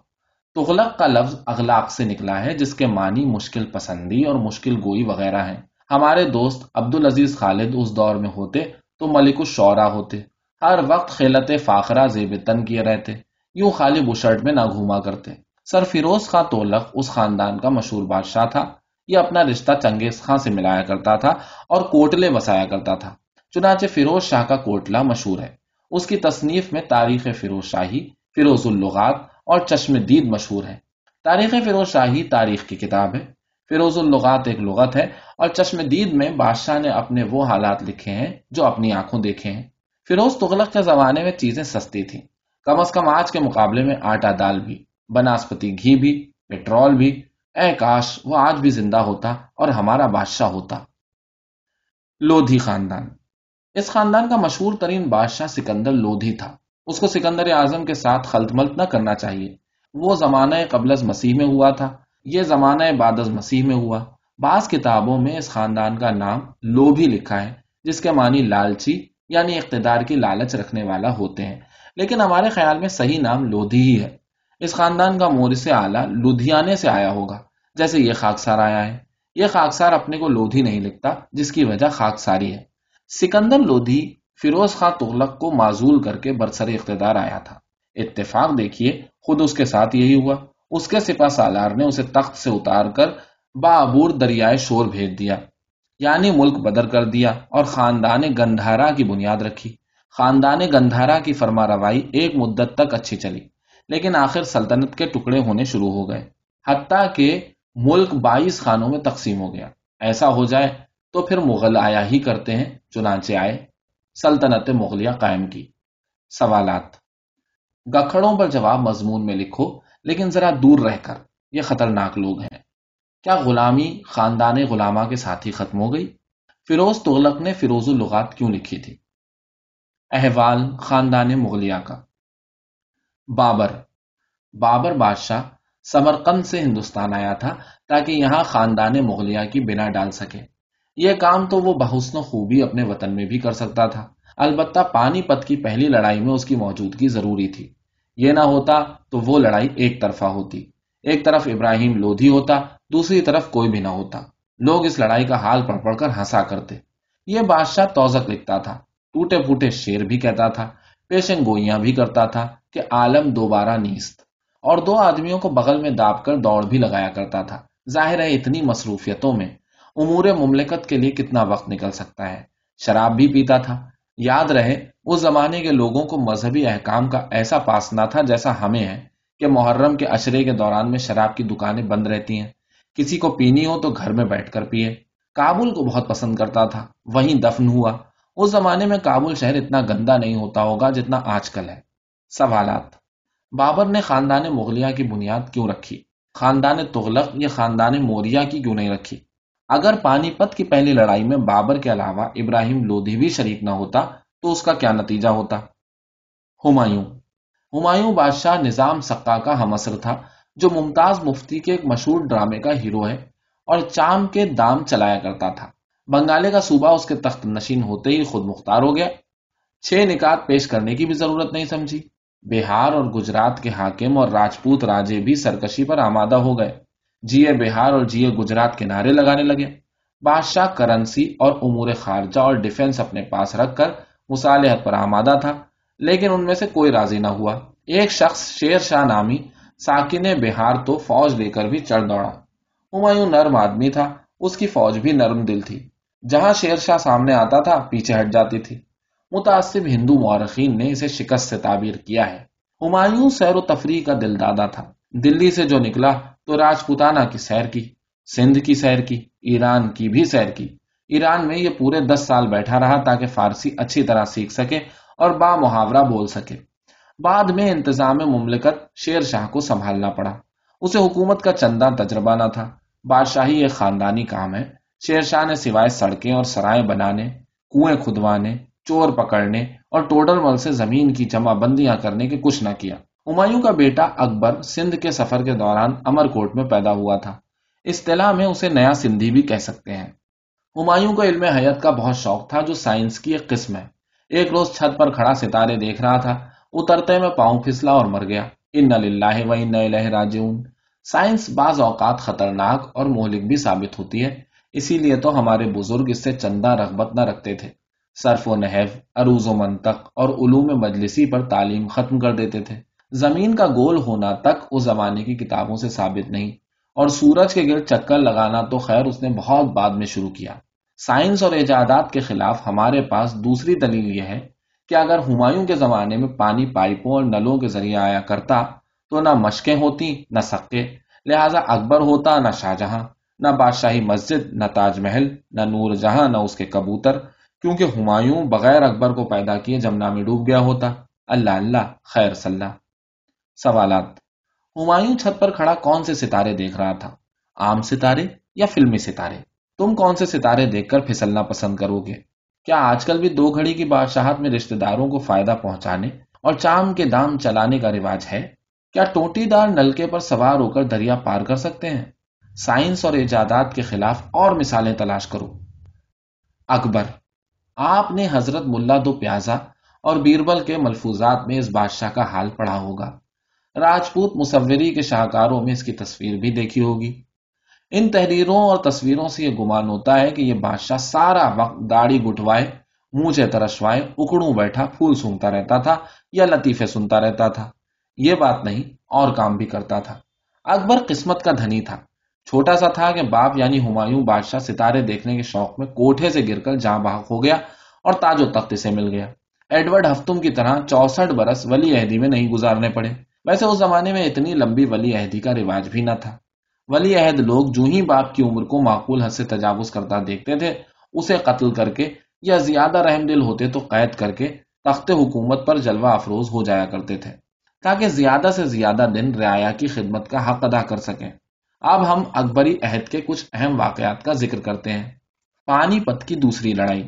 تغلق کا لفظ اغلاق سے نکلا ہے، جس کے معنی مشکل پسندی اور مشکل گوئی وغیرہ ہیں۔ ہمارے دوست عبدالعزیز خالد اس دور میں ہوتے تو ملک الشعراء ہوتے، ہر وقت خیلت فاخرہ زیب تن کیے رہتے، یوں خالی بشرٹ میں نہ گھوما کرتے۔ سر فیروز خان تغلق اس خاندان کا مشہور بادشاہ تھا۔ یہ اپنا رشتہ چنگیز خان سے ملایا کرتا تھا اور کوٹلے بسایا کرتا تھا، چنانچہ فیروز شاہ کا کوٹلہ مشہور ہے۔ اس کی تصنیف میں تاریخ فیروز شاہی، فیروز اللغات اور چشم دید مشہور ہیں۔ تاریخ فیروز شاہی تاریخ کی کتاب ہے، فیروز اللغات ایک لغت ہے، اور چشم دید میں بادشاہ نے اپنے وہ حالات لکھے ہیں جو اپنی آنکھوں دیکھے ہیں۔ فیروز تغلق کے زمانے میں چیزیں سستی تھیں، کم از کم آج کے مقابلے میں آٹا دال بھی، بناسپتی گھی بھی، پیٹرول بھی۔ اے کاش وہ آج بھی زندہ ہوتا اور ہمارا بادشاہ ہوتا۔ لودھی خاندان، اس خاندان کا مشہور ترین بادشاہ سکندر لودھی تھا۔ اس کو سکندر اعظم کے ساتھ خلط ملط نہ کرنا چاہیے۔ وہ زمانہ قبل از مسیح میں ہوا تھا، یہ زمانہ بعد از مسیح میں ہوا۔ بعض کتابوں میں اس خاندان کا نام لو بھی لکھا ہے، جس کے معنی لالچی یعنی اقتدار کی لالچ رکھنے والا ہوتے ہیں، لیکن ہمارے خیال میں صحیح نام لودھی ہی ہے۔ اس خاندان کا مورث اعلیٰ لدھیانے سے آیا ہوگا، جیسے یہ خاکسار آیا ہے۔ یہ خاکسار اپنے کو لودھی نہیں لکھتا، جس کی وجہ خاکساری ہے۔ سکندر لودھی فیروز خان تغلق کو معزول کر کے برسر اقتدار آیا تھا۔ اتفاق دیکھیے، خود اس کے ساتھ یہی ہوا۔ اس کے سپہ سالار نے اسے تخت سے اتار کر بابور دریائے شور بھیج دیا، یعنی ملک بدر کر دیا، اور خاندان گندھارا کی بنیاد رکھی۔ خاندان گندھارا کی فرما روائی ایک مدت تک اچھی چلی، لیکن آخر سلطنت کے ٹکڑے ہونے شروع ہو گئے، حتیٰ کہ ملک بائیس خانوں میں تقسیم ہو گیا۔ ایسا ہو جائے تو پھر مغل آیا ہی کرتے ہیں، چنانچہ آئے، سلطنت مغلیہ قائم کی۔ سوالات، گکھڑوں پر جواب مضمون میں لکھو، لیکن ذرا دور رہ کر، یہ خطرناک لوگ ہیں۔ کیا غلامی خاندان غلامہ کے ساتھ ہی ختم ہو گئی؟ فیروز تغلق نے فیروز اللغات کیوں لکھی تھی؟ احوال خاندان مغلیہ کا۔ بابر، بابر بادشاہ سمرقند سے ہندوستان آیا تھا تاکہ یہاں خاندان مغلیہ کی بنا ڈال سکے۔ یہ کام تو وہ بحسن و خوبی اپنے وطن میں بھی کر سکتا تھا، البتہ پانی پت کی پہلی لڑائی میں اس کی موجودگی ضروری تھی۔ یہ نہ ہوتا تو وہ لڑائی ایک طرفہ ہوتی، ایک طرف ابراہیم لودھی ہوتا، دوسری طرف کوئی بھی نہ ہوتا۔ لوگ اس لڑائی کا حال پڑھ پڑھ کر ہنسا کرتے۔ یہ بادشاہ توزک لکھتا تھا، ٹوٹے پھوٹے شعر بھی کہتا تھا، پیشن گوئیاں بھی کرتا تھا کہ عالم دوبارہ نیست، اور دو آدمیوں کو بغل میں داب کر دوڑ بھی لگایا کرتا تھا۔ ظاہر ہے اتنی مصروفیتوں میں امور مملکت کے لیے کتنا وقت نکل سکتا ہے۔ شراب بھی پیتا تھا۔ یاد رہے اس زمانے کے لوگوں کو مذہبی احکام کا ایسا پاس نہ تھا جیسا ہمیں ہے کہ محرم کے عشرے کے دوران میں شراب کی دکانیں بند رہتی ہیں، کسی کو پینی ہو تو گھر میں بیٹھ کر پیے۔ کابل کو بہت پسند کرتا تھا، وہیں دفن ہوا۔ اس زمانے میں کابل شہر اتنا گندا نہیں ہوتا ہوگا جتنا آج کل ہے۔ سوالات، بابر نے خاندان مغلیہ کی بنیاد کیوں رکھی؟ خاندان تغلق یا خاندان موریہ کی کیوں نہیں رکھی؟ اگر پانی پت کی پہلی لڑائی میں بابر کے علاوہ ابراہیم لودھی بھی شریک نہ ہوتا تو اس کا کیا نتیجہ ہوتا؟ ہمایوں، ہمایوں بادشاہ نظام سقا کا ہمسر تھا جو ممتاز مفتی کے ایک مشہور ڈرامے کا ہیرو ہے اور چام کے دام چلایا کرتا تھا۔ بنگالے کا صوبہ اس کے تخت نشین ہوتے ہی خود مختار ہو گیا، چھ نکات پیش کرنے کی بھی ضرورت نہیں سمجھی۔ بہار اور گجرات کے حاکم اور راجپوت راجے بھی سرکشی پر آمادہ ہو گئے، جیے بہار اور جیے گجرات کے نعرے لگانے لگے۔ بادشاہ کرنسی اور امور خارجہ اور ڈیفنس اپنے پاس رکھ کر مصالحت پر آمادہ تھا، لیکن ان میں سے کوئی راضی نہ ہوا۔ ایک شخص شیر شاہ نامی ساکن بہار تو فوج لے کر بھی چڑھ دوڑا۔ ہمایوں نرم آدمی تھا، اس کی فوج بھی نرم دل تھی، جہاں شیر شاہ سامنے آتا تھا پیچھے ہٹ جاتی تھی۔ متعصب ہندو مورخین نے اسے شکست سے تعبیر کیا ہے۔ ہمایوں سیر و تفریح کا دل دادا تھا، دلی سے جو نکلا تو راجپوتانہ کی سیر کی، سندھ کی سیر کی، ایران کی بھی سیر کی۔ ایران میں یہ پورے دس سال بیٹھا رہا تاکہ فارسی اچھی طرح سیکھ سکے اور با محاورہ بول سکے۔ بعد میں انتظام مملکت شیر شاہ کو سنبھالنا پڑا، اسے حکومت کا چندہ تجربہ نہ تھا۔ بادشاہی ایک خاندانی کام ہے۔ شیر شاہ نے سوائے سڑکیں اور سرائے بنانے، کنویں کھدوانے، چور پکڑنے اور ٹوڈر مل سے زمین کی جمع بندیاں کرنے کے کچھ نہ کیا۔ ہمایوں کا بیٹا اکبر سندھ کے سفر کے دوران امرکوٹ میں پیدا ہوا تھا، اصطلاح میں اسے نیا سندھی بھی کہہ سکتے ہیں۔ ہمایوں کو علم حیات کا بہت شوق تھا، جو سائنس کی ایک قسم ہے۔ ایک روز چھت پر کھڑا ستارے دیکھ رہا تھا، اترتے میں پاؤں پھسلا اور مر گیا۔ انا للہ و انا الیہ راجعون۔ سائنس بعض اوقات خطرناک اور مہلک بھی ثابت ہوتی ہے، اسی لیے تو ہمارے بزرگ اس سے چندہ رغبت نہ رکھتے تھے۔ صرف و نحو، عروض و منطق اور علوم مجلسی پر تعلیم ختم کر دیتے تھے۔ زمین کا گول ہونا تک اس زمانے کی کتابوں سے ثابت نہیں، اور سورج کے گرد چکر لگانا تو خیر اس نے بہت بعد میں شروع کیا۔ سائنس اور ایجادات کے خلاف ہمارے پاس دوسری دلیل یہ ہے کہ اگر ہمایوں کے زمانے میں پانی پائپوں اور نلوں کے ذریعے آیا کرتا تو نہ مشقیں ہوتی نہ سکے، لہٰذا اکبر ہوتا نہ شاہ جہاں، نہ بادشاہی مسجد، نہ تاج محل، نہ نور جہاں، نہ اس کے کبوتر، کیونکہ ہمایوں بغیر اکبر کو پیدا کیے جمنا میں ڈوب گیا ہوتا۔ اللہ اللہ خیر صلاح۔ سوالات: ہمایوں چھت پر کھڑا کون سے ستارے دیکھ رہا تھا؟ عام ستارے یا فلمی ستارے؟ تم کون سے ستارے دیکھ کر پھسلنا پسند کرو گے؟ کیا آج کل بھی دو گھڑی کی بادشاہت میں رشتہ داروں کو فائدہ پہنچانے اور چام کے دام چلانے کا رواج ہے؟ کیا ٹوٹی دار نلکے پر سوار ہو کر دریا پار کر سکتے ہیں؟ سائنس اور ایجادات کے خلاف اور مثالیں تلاش کرو۔ اکبر: آپ نے حضرت ملا دو پیازا اور بیربل کے ملفوظات میں اس بادشاہ کا حال پڑھا ہوگا۔ راجپوت مصوری کے شاہکاروں میں اس کی تصویر بھی دیکھی ہوگی۔ ان تحریروں اور تصویروں سے یہ گمان ہوتا ہے کہ یہ بادشاہ سارا وقت داڑھی گٹوائے، مونچھیں ترشوائے، اکڑوں بیٹھا پھول سونگتا رہتا تھا یا لطیفے سنتا رہتا تھا۔ یہ بات نہیں، اور کام بھی کرتا تھا۔ اکبر قسمت کا دھنی تھا، چھوٹا سا تھا کہ باپ یعنی ہمایوں بادشاہ ستارے دیکھنے کے شوق میں کوٹھے سے گر کر جاں بحق ہو گیا اور تاج و تخت سے مل گیا۔ ایڈورڈ ہفتم کی طرح چونسٹھ برس ولی عہدی میں نہیں گزارنے پڑے۔ ویسے اس زمانے میں اتنی لمبی ولی عہدی کا رواج بھی نہ تھا۔ ولی عہد لوگ جو ہی باپ کی عمر کو معقول حد سے تجاوز کرتا دیکھتے تھے، اسے قتل کر کے یا زیادہ رحم دل ہوتے تو قید کر کے تخت حکومت پر جلوہ افروز ہو جایا کرتے تھے، تاکہ زیادہ سے زیادہ دن رعایا کی خدمت کا حق ادا کر سکیں۔ اب ہم اکبری عہد کے کچھ اہم واقعات کا ذکر کرتے ہیں۔ پانی پت کی دوسری لڑائی۔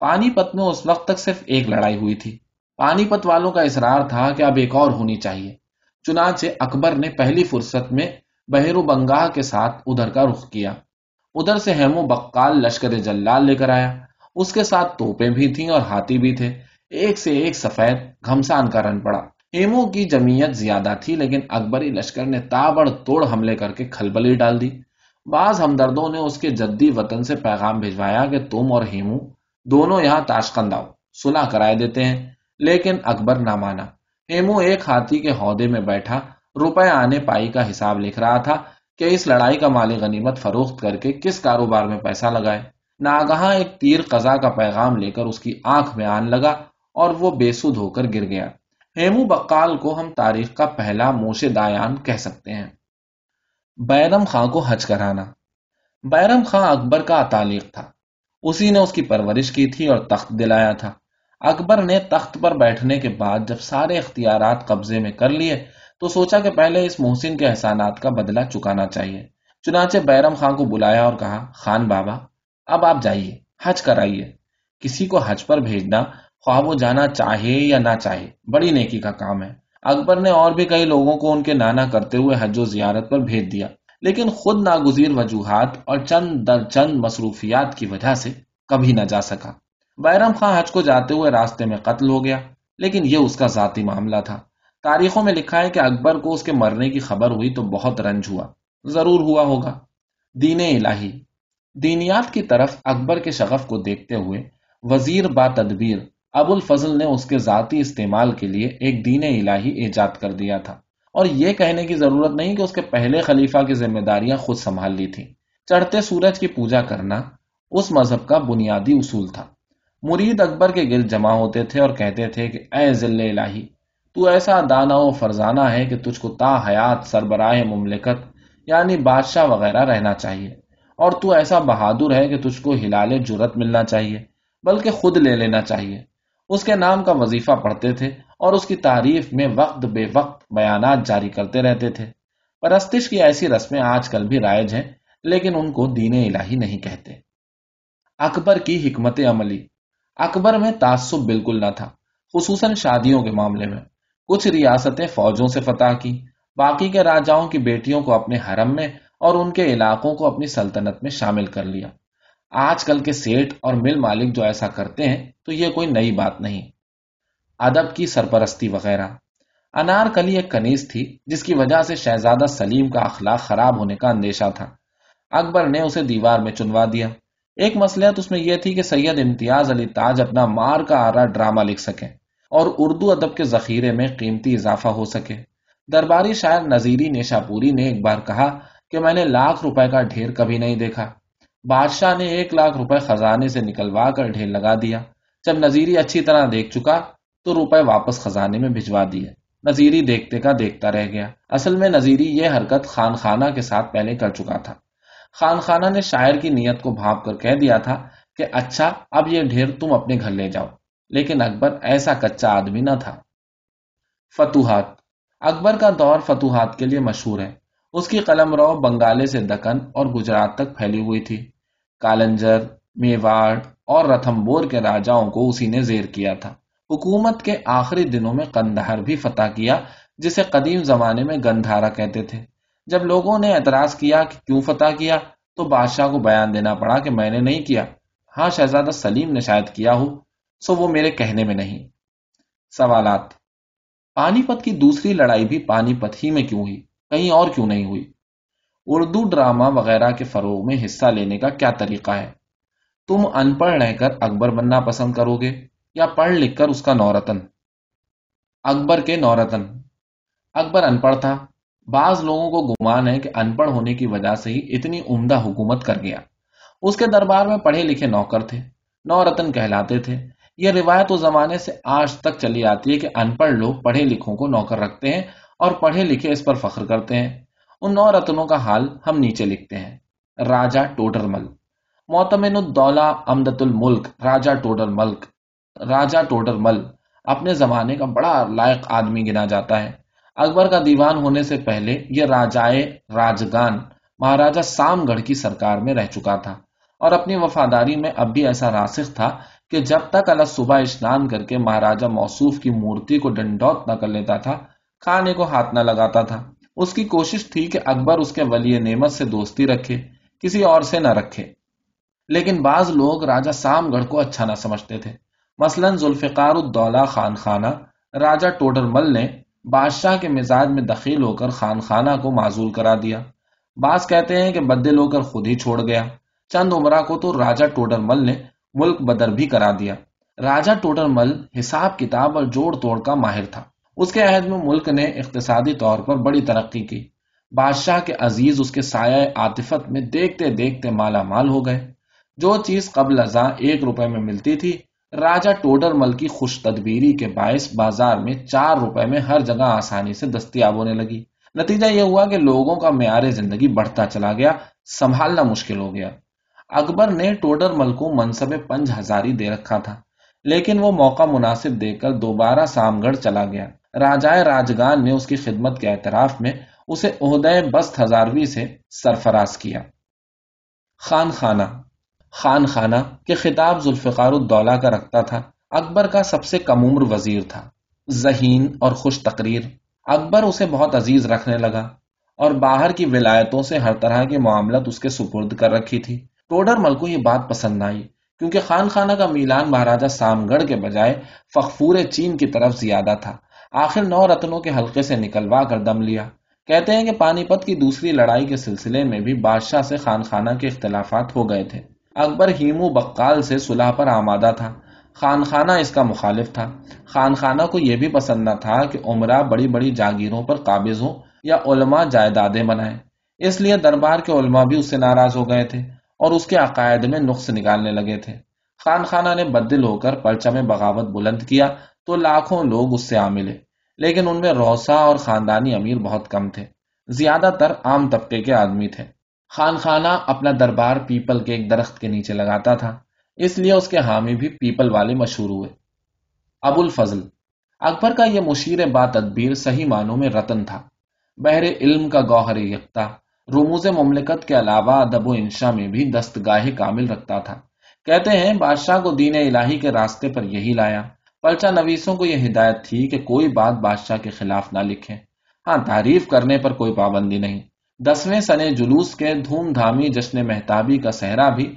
پانی پت میں اس وقت تک صرف ایک لڑائی ہوئی تھی۔ پانی پت والوں کا اصرار تھا کہ اب ایک اور ہونی چاہیے، چنانچہ اکبر نے پہلی فرصت میں بحیرو بنگاہ کے ساتھ ادھر کا رخ کیا۔ ادھر سے ہیمو بکال لشکر جلال لے کر آیا، اس کے ساتھ توپیں بھی تھیں اور ہاتھی بھی تھے۔ ایک سے ایک سفید گھمسان کا رن پڑا۔ ہیمو کی جمعیت زیادہ تھی، لیکن اکبری لشکر نے تابڑ توڑ حملے کر کے کھلبلی ڈال دی۔ بعض ہمدردوں نے اس کے جدی وطن سے پیغام بھیجوایا کہ تم اور ہیمو دونوں یہاں تاشقند آؤ، صلح کرائے دیتے ہیں، لیکن اکبر نہ مانا۔ ہیمو ایک ہاتھی کے ہودے میں بیٹھا روپے آنے پائی کا حساب لکھ رہا تھا کہ اس لڑائی کا مال غنیمت فروخت کر کے کس کاروبار میں پیسہ لگائے۔ ناگہاں ایک تیر قضا کا پیغام لے کر اس کی آنکھ میں آن لگا اور وہ بے سدھ ہو کر گر گیا۔ ہیمو بکال کو ہم تاریخ کا پہلا موشے دایان کہہ سکتے ہیں۔ بیرم خان کو حج کرانا۔ بیرم خان اکبر کا اتالیق تھا، اسی نے اس کی پرورش کی تھی اور تخت دلایا تھا۔ اکبر نے تخت پر بیٹھنے کے بعد جب سارے اختیارات قبضے میں کر لیے تو سوچا کہ پہلے اس محسن کے احسانات کا بدلہ چکانا چاہیے۔ چنانچہ بیرم خان کو بلایا اور کہا، خان بابا اب آپ جائیے، حج کرائیے۔ کسی کو حج پر بھیجنا، خواہ وہ جانا چاہے یا نہ چاہے، بڑی نیکی کا کام ہے اکبر نے اور بھی کئی لوگوں کو ان کے نانا کرتے ہوئے حج و زیارت پر بھیج دیا، لیکن خود ناگزیر وجوہات اور چند در چند مصروفیات کی وجہ سے کبھی نہ جا سکا۔ بیرم خان حج کو جاتے ہوئے راستے میں قتل ہو گیا، لیکن یہ اس کا ذاتی معاملہ تھا۔ تاریخوں میں لکھا ہے کہ اکبر کو اس کے مرنے کی خبر ہوئی تو بہت رنج ہوا، ضرور ہوا ہوگا۔ دین الہی، دینیات کی طرف اکبر کے شغف کو دیکھتے ہوئے وزیر با تدبیر ابو الفضل نے اس کے ذاتی استعمال کے لیے ایک دین الہی ایجاد کر دیا تھا، اور یہ کہنے کی ضرورت نہیں کہ اس کے پہلے خلیفہ کی ذمہ داریاں خود سنبھال لی تھیں۔ چڑھتے سورج کی پوجا کرنا اس مذہب کا بنیادی اصول تھا۔ مرید اکبر کے گرد جمع ہوتے تھے اور کہتے تھے کہ اے ذل الہی، تو ایسا دانا و فرزانہ ہے کہ تجھ کو تا حیات سربراہ مملکت یعنی بادشاہ وغیرہ رہنا چاہیے، اور تو ایسا بہادر ہے کہ تجھ کو ہلال جرت ملنا چاہیے بلکہ خود لے لینا چاہیے۔ اس کے نام کا وظیفہ پڑھتے تھے اور اس کی تعریف میں وقت بے وقت بیانات جاری کرتے رہتے تھے۔ پرستش کی ایسی رسمیں آج کل بھی رائج ہیں، لیکن ان کو دین الہی نہیں کہتے۔ اکبر کی حکمت عملی، اکبر میں تعصب بالکل نہ تھا، خصوصاً شادیوں کے معاملے میں۔ کچھ ریاستیں فوجوں سے فتح کی، باقی کے راجاؤں کی بیٹیوں کو اپنے حرم میں اور ان کے علاقوں کو اپنی سلطنت میں شامل کر لیا۔ آج کل کے سیٹ اور مل مالک جو ایسا کرتے ہیں تو یہ کوئی نئی بات نہیں۔ ادب کی سرپرستی وغیرہ، انارکلی ایک کنیز تھی جس کی وجہ سے شہزادہ سلیم کا اخلاق خراب ہونے کا اندیشہ تھا۔ اکبر نے اسے دیوار میں چنوا دیا۔ ایک مصلحت اس میں یہ تھی کہ سید امتیاز علی تاج اپنا مار کا آرا ڈرامہ لکھ سکیں اور اردو ادب کے ذخیرے میں قیمتی اضافہ ہو سکے۔ درباری شاعر نظیری نیشاپوری نے ایک بار کہا کہ میں نے لاکھ روپے کا ڈھیر کبھی نہیں دیکھا۔ بادشاہ نے ایک لاکھ روپے خزانے سے نکلوا کر ڈھیر لگا دیا۔ جب نظیری اچھی طرح دیکھ چکا تو روپے واپس خزانے میں بھجوا دیے۔ نظیری دیکھتے کا دیکھتا رہ گیا۔ اصل میں نظیری یہ حرکت خان خانہ کے ساتھ پہلے کر چکا تھا۔ خان خانہ نے شاعر کی نیت کو بھانپ کر کہہ دیا تھا کہ اچھا اب یہ ڈھیر تم اپنے گھر لے جاؤ، لیکن اکبر ایسا کچا آدمی نہ تھا۔ فتوحات، اکبر کا دور فتوحات کے لیے مشہور ہے۔ اس کی قلم رو بنگالے سے دکن اور گجرات تک پھیلی ہوئی تھی۔ کالنجر، میواڑ اور رتھمبور کے راجاؤں کو اسی نے زیر کیا تھا۔ حکومت کے آخری دنوں میں قندھار بھی فتح کیا، جسے قدیم زمانے میں گندھارا کہتے تھے۔ جب لوگوں نے اعتراض کیا کہ کیوں فتح کیا تو بادشاہ کو بیان دینا پڑا کہ میں نے نہیں کیا، ہاں شہزادہ سلیم نے شاید کیا ہو، سو وہ میرے کہنے میں نہیں۔ سوالات، پانی پت کی دوسری لڑائی بھی پانی پت ہی میں کیوں ہوئی، کہیں اور کیوں نہیں ہوئی؟ اردو ڈرامہ وغیرہ کے فروغ میں حصہ لینے کا کیا طریقہ ہے؟ تم ان پڑھ رہ کر اکبر بننا پسند کرو گے یا پڑھ لکھ کر اس کا نورتن؟ اکبر کے نورتن، اکبر ان پڑھ تھا۔ بعض لوگوں کو گمان ہے کہ ان پڑھ ہونے کی وجہ سے ہی اتنی عمدہ حکومت کر گیا۔ اس کے دربار میں پڑھے لکھے نوکر تھے، نورتن کہلاتے تھے۔ یہ روایت اس زمانے سے آج تک چلی آتی ہے کہ ان پڑھ لوگ پڑھے لکھوں کو نوکر رکھتے ہیں اور پڑھے لکھے اس پر فخر کرتے ہیں۔ ان نو رتنوں کا حال ہم نیچے لکھتے ہیں۔ راجہ ٹوڈر مل، معتمن الدولہ عمدت الملک راجہ ٹوڈر ملک راجہ ٹوڈر مل اپنے زمانے کا بڑا لائق آدمی گنا جاتا ہے۔ اکبر کا دیوان ہونے سے پہلے یہ راجائے راجگان مہاراجہ سام گڑھ کی سرکار میں رہ چکا تھا، اور اپنی وفاداری میں اب بھی ایسا راسخ تھا کہ جب تک اللہ صبح اشنان کر کے مہاراجہ موصوف کی مورتی کو ڈنڈوت نہ کر لیتا تھا، کھانے کو ہاتھ نہ لگاتا تھا۔ اس کی کوشش تھی کہ اکبر اس کے ولی نعمت سے دوستی رکھے، کسی اور سے نہ رکھے، لیکن بعض لوگ راجہ سام گڑھ کو اچھا نہ سمجھتے تھے۔ مثلاً ذوالفقار الدولہ خان خانہ راجہ ٹوڈر مل نے بادشاہ کے مزاج میں دخیل ہو کر خان خانہ کو معزول کرا دیا۔ بعض کہتے ہیں کہ بدل ہو کر خود ہی چھوڑ گیا۔ چند عمرہ کو تو راجہ ٹوڈر مل نے ملک بدر بھی کرا دیا۔ راجہ ٹوڈر مل حساب کتاب اور جوڑ توڑ کا ماہر تھا۔ اس کے عہد میں ملک نے اقتصادی طور پر بڑی ترقی کی۔ بادشاہ کے عزیز اس کے سایہ عاطفت میں دیکھتے دیکھتے مالا مال ہو گئے۔ جو چیز قبل ازاں ایک روپے میں ملتی تھی، راجہ ٹوڈر مل کی خوش تدبیری کے باعث بازار میں چار روپے میں ہر جگہ آسانی سے دستیاب ہونے لگی۔ نتیجہ یہ ہوا کہ لوگوں کا معیار زندگی بڑھتا چلا گیا، سنبھالنا مشکل ہو گیا۔ اکبر نے ٹوڈر مل کو منصب پنج ہزاری دے رکھا تھا، لیکن وہ موقع مناسب دے کر دوبارہ سام گڑھ چلا گیا۔ راجائے راجگان نے اس کی خدمت کے اعتراف میں اسے عہدۂ بست ہزاروی سے سرفراز کیا۔ خان خانہ، خان خانہ کے خطاب ذوالفقار الدولہ کا رکھتا تھا۔ اکبر کا سب سے کم عمر وزیر تھا۔ ذہین اور خوش تقریر، اکبر اسے بہت عزیز رکھنے لگا اور باہر کی ولایتوں سے ہر طرح کے معاملات اس کے سپرد کر رکھی تھی۔ ٹوڈر مل کو یہ بات پسند آئی کیونکہ خان خانہ کا میلان مہاراجہ سام گڑھ کے بجائے فغفور چین کی طرف زیادہ تھا۔ آخر نو رتنوں کے حلقے سے نکلوا کر دم لیا۔ کہتے ہیں کہ پانی پت کی دوسری لڑائی کے سلسلے میں بھی بادشاہ سے خان خانہ کے اختلافات ہو گئے تھے۔ اکبر ہیمو بکال سے صلح پر آمادہ تھا، خان خانہ اس کا مخالف تھا۔ خان خانہ کو یہ بھی پسند نہ تھا کہ عمرہ بڑی بڑی جاگیروں پر قابض ہوں یا علماء جائیدادیں بنائیں، اس لیے دربار کے علماء بھی اس سے ناراض ہو گئے تھے اور اس کے عقائد میں نقص نکالنے لگے تھے۔ خان خانہ نے بدل ہو کر پرچم بغاوت بلند کیا تو لاکھوں لوگ اس سے آ ملے، لیکن ان میں روسا اور خاندانی امیر بہت کم تھے، زیادہ تر عام طبقے کے آدمی تھے۔ خان خانہ اپنا دربار پیپل کے ایک درخت کے نیچے لگاتا تھا، اس لیے اس کے حامی بھی پیپل والے مشہور ہوئے۔ ابو الفضل اکبر کا یہ مشیر با تدبیر صحیح معنوں میں رتن تھا، بحر علم کا گوہر یکتا، رموز مملکت کے علاوہ ادب و انشا میں بھی دستگاہ کامل رکھتا تھا۔ کہتے ہیں بادشاہ کو دین الہی کے راستے پر یہی لایا۔ پرچہ نویسوں کو یہ ہدایت تھی کہ کوئی بات بادشاہ کے خلاف نہ لکھیں، ہاں تعریف کرنے پر کوئی پابندی نہیں۔ دسویں سنے جلوس کے دھوم دھامی جشن مہتابی کا صحرا بھی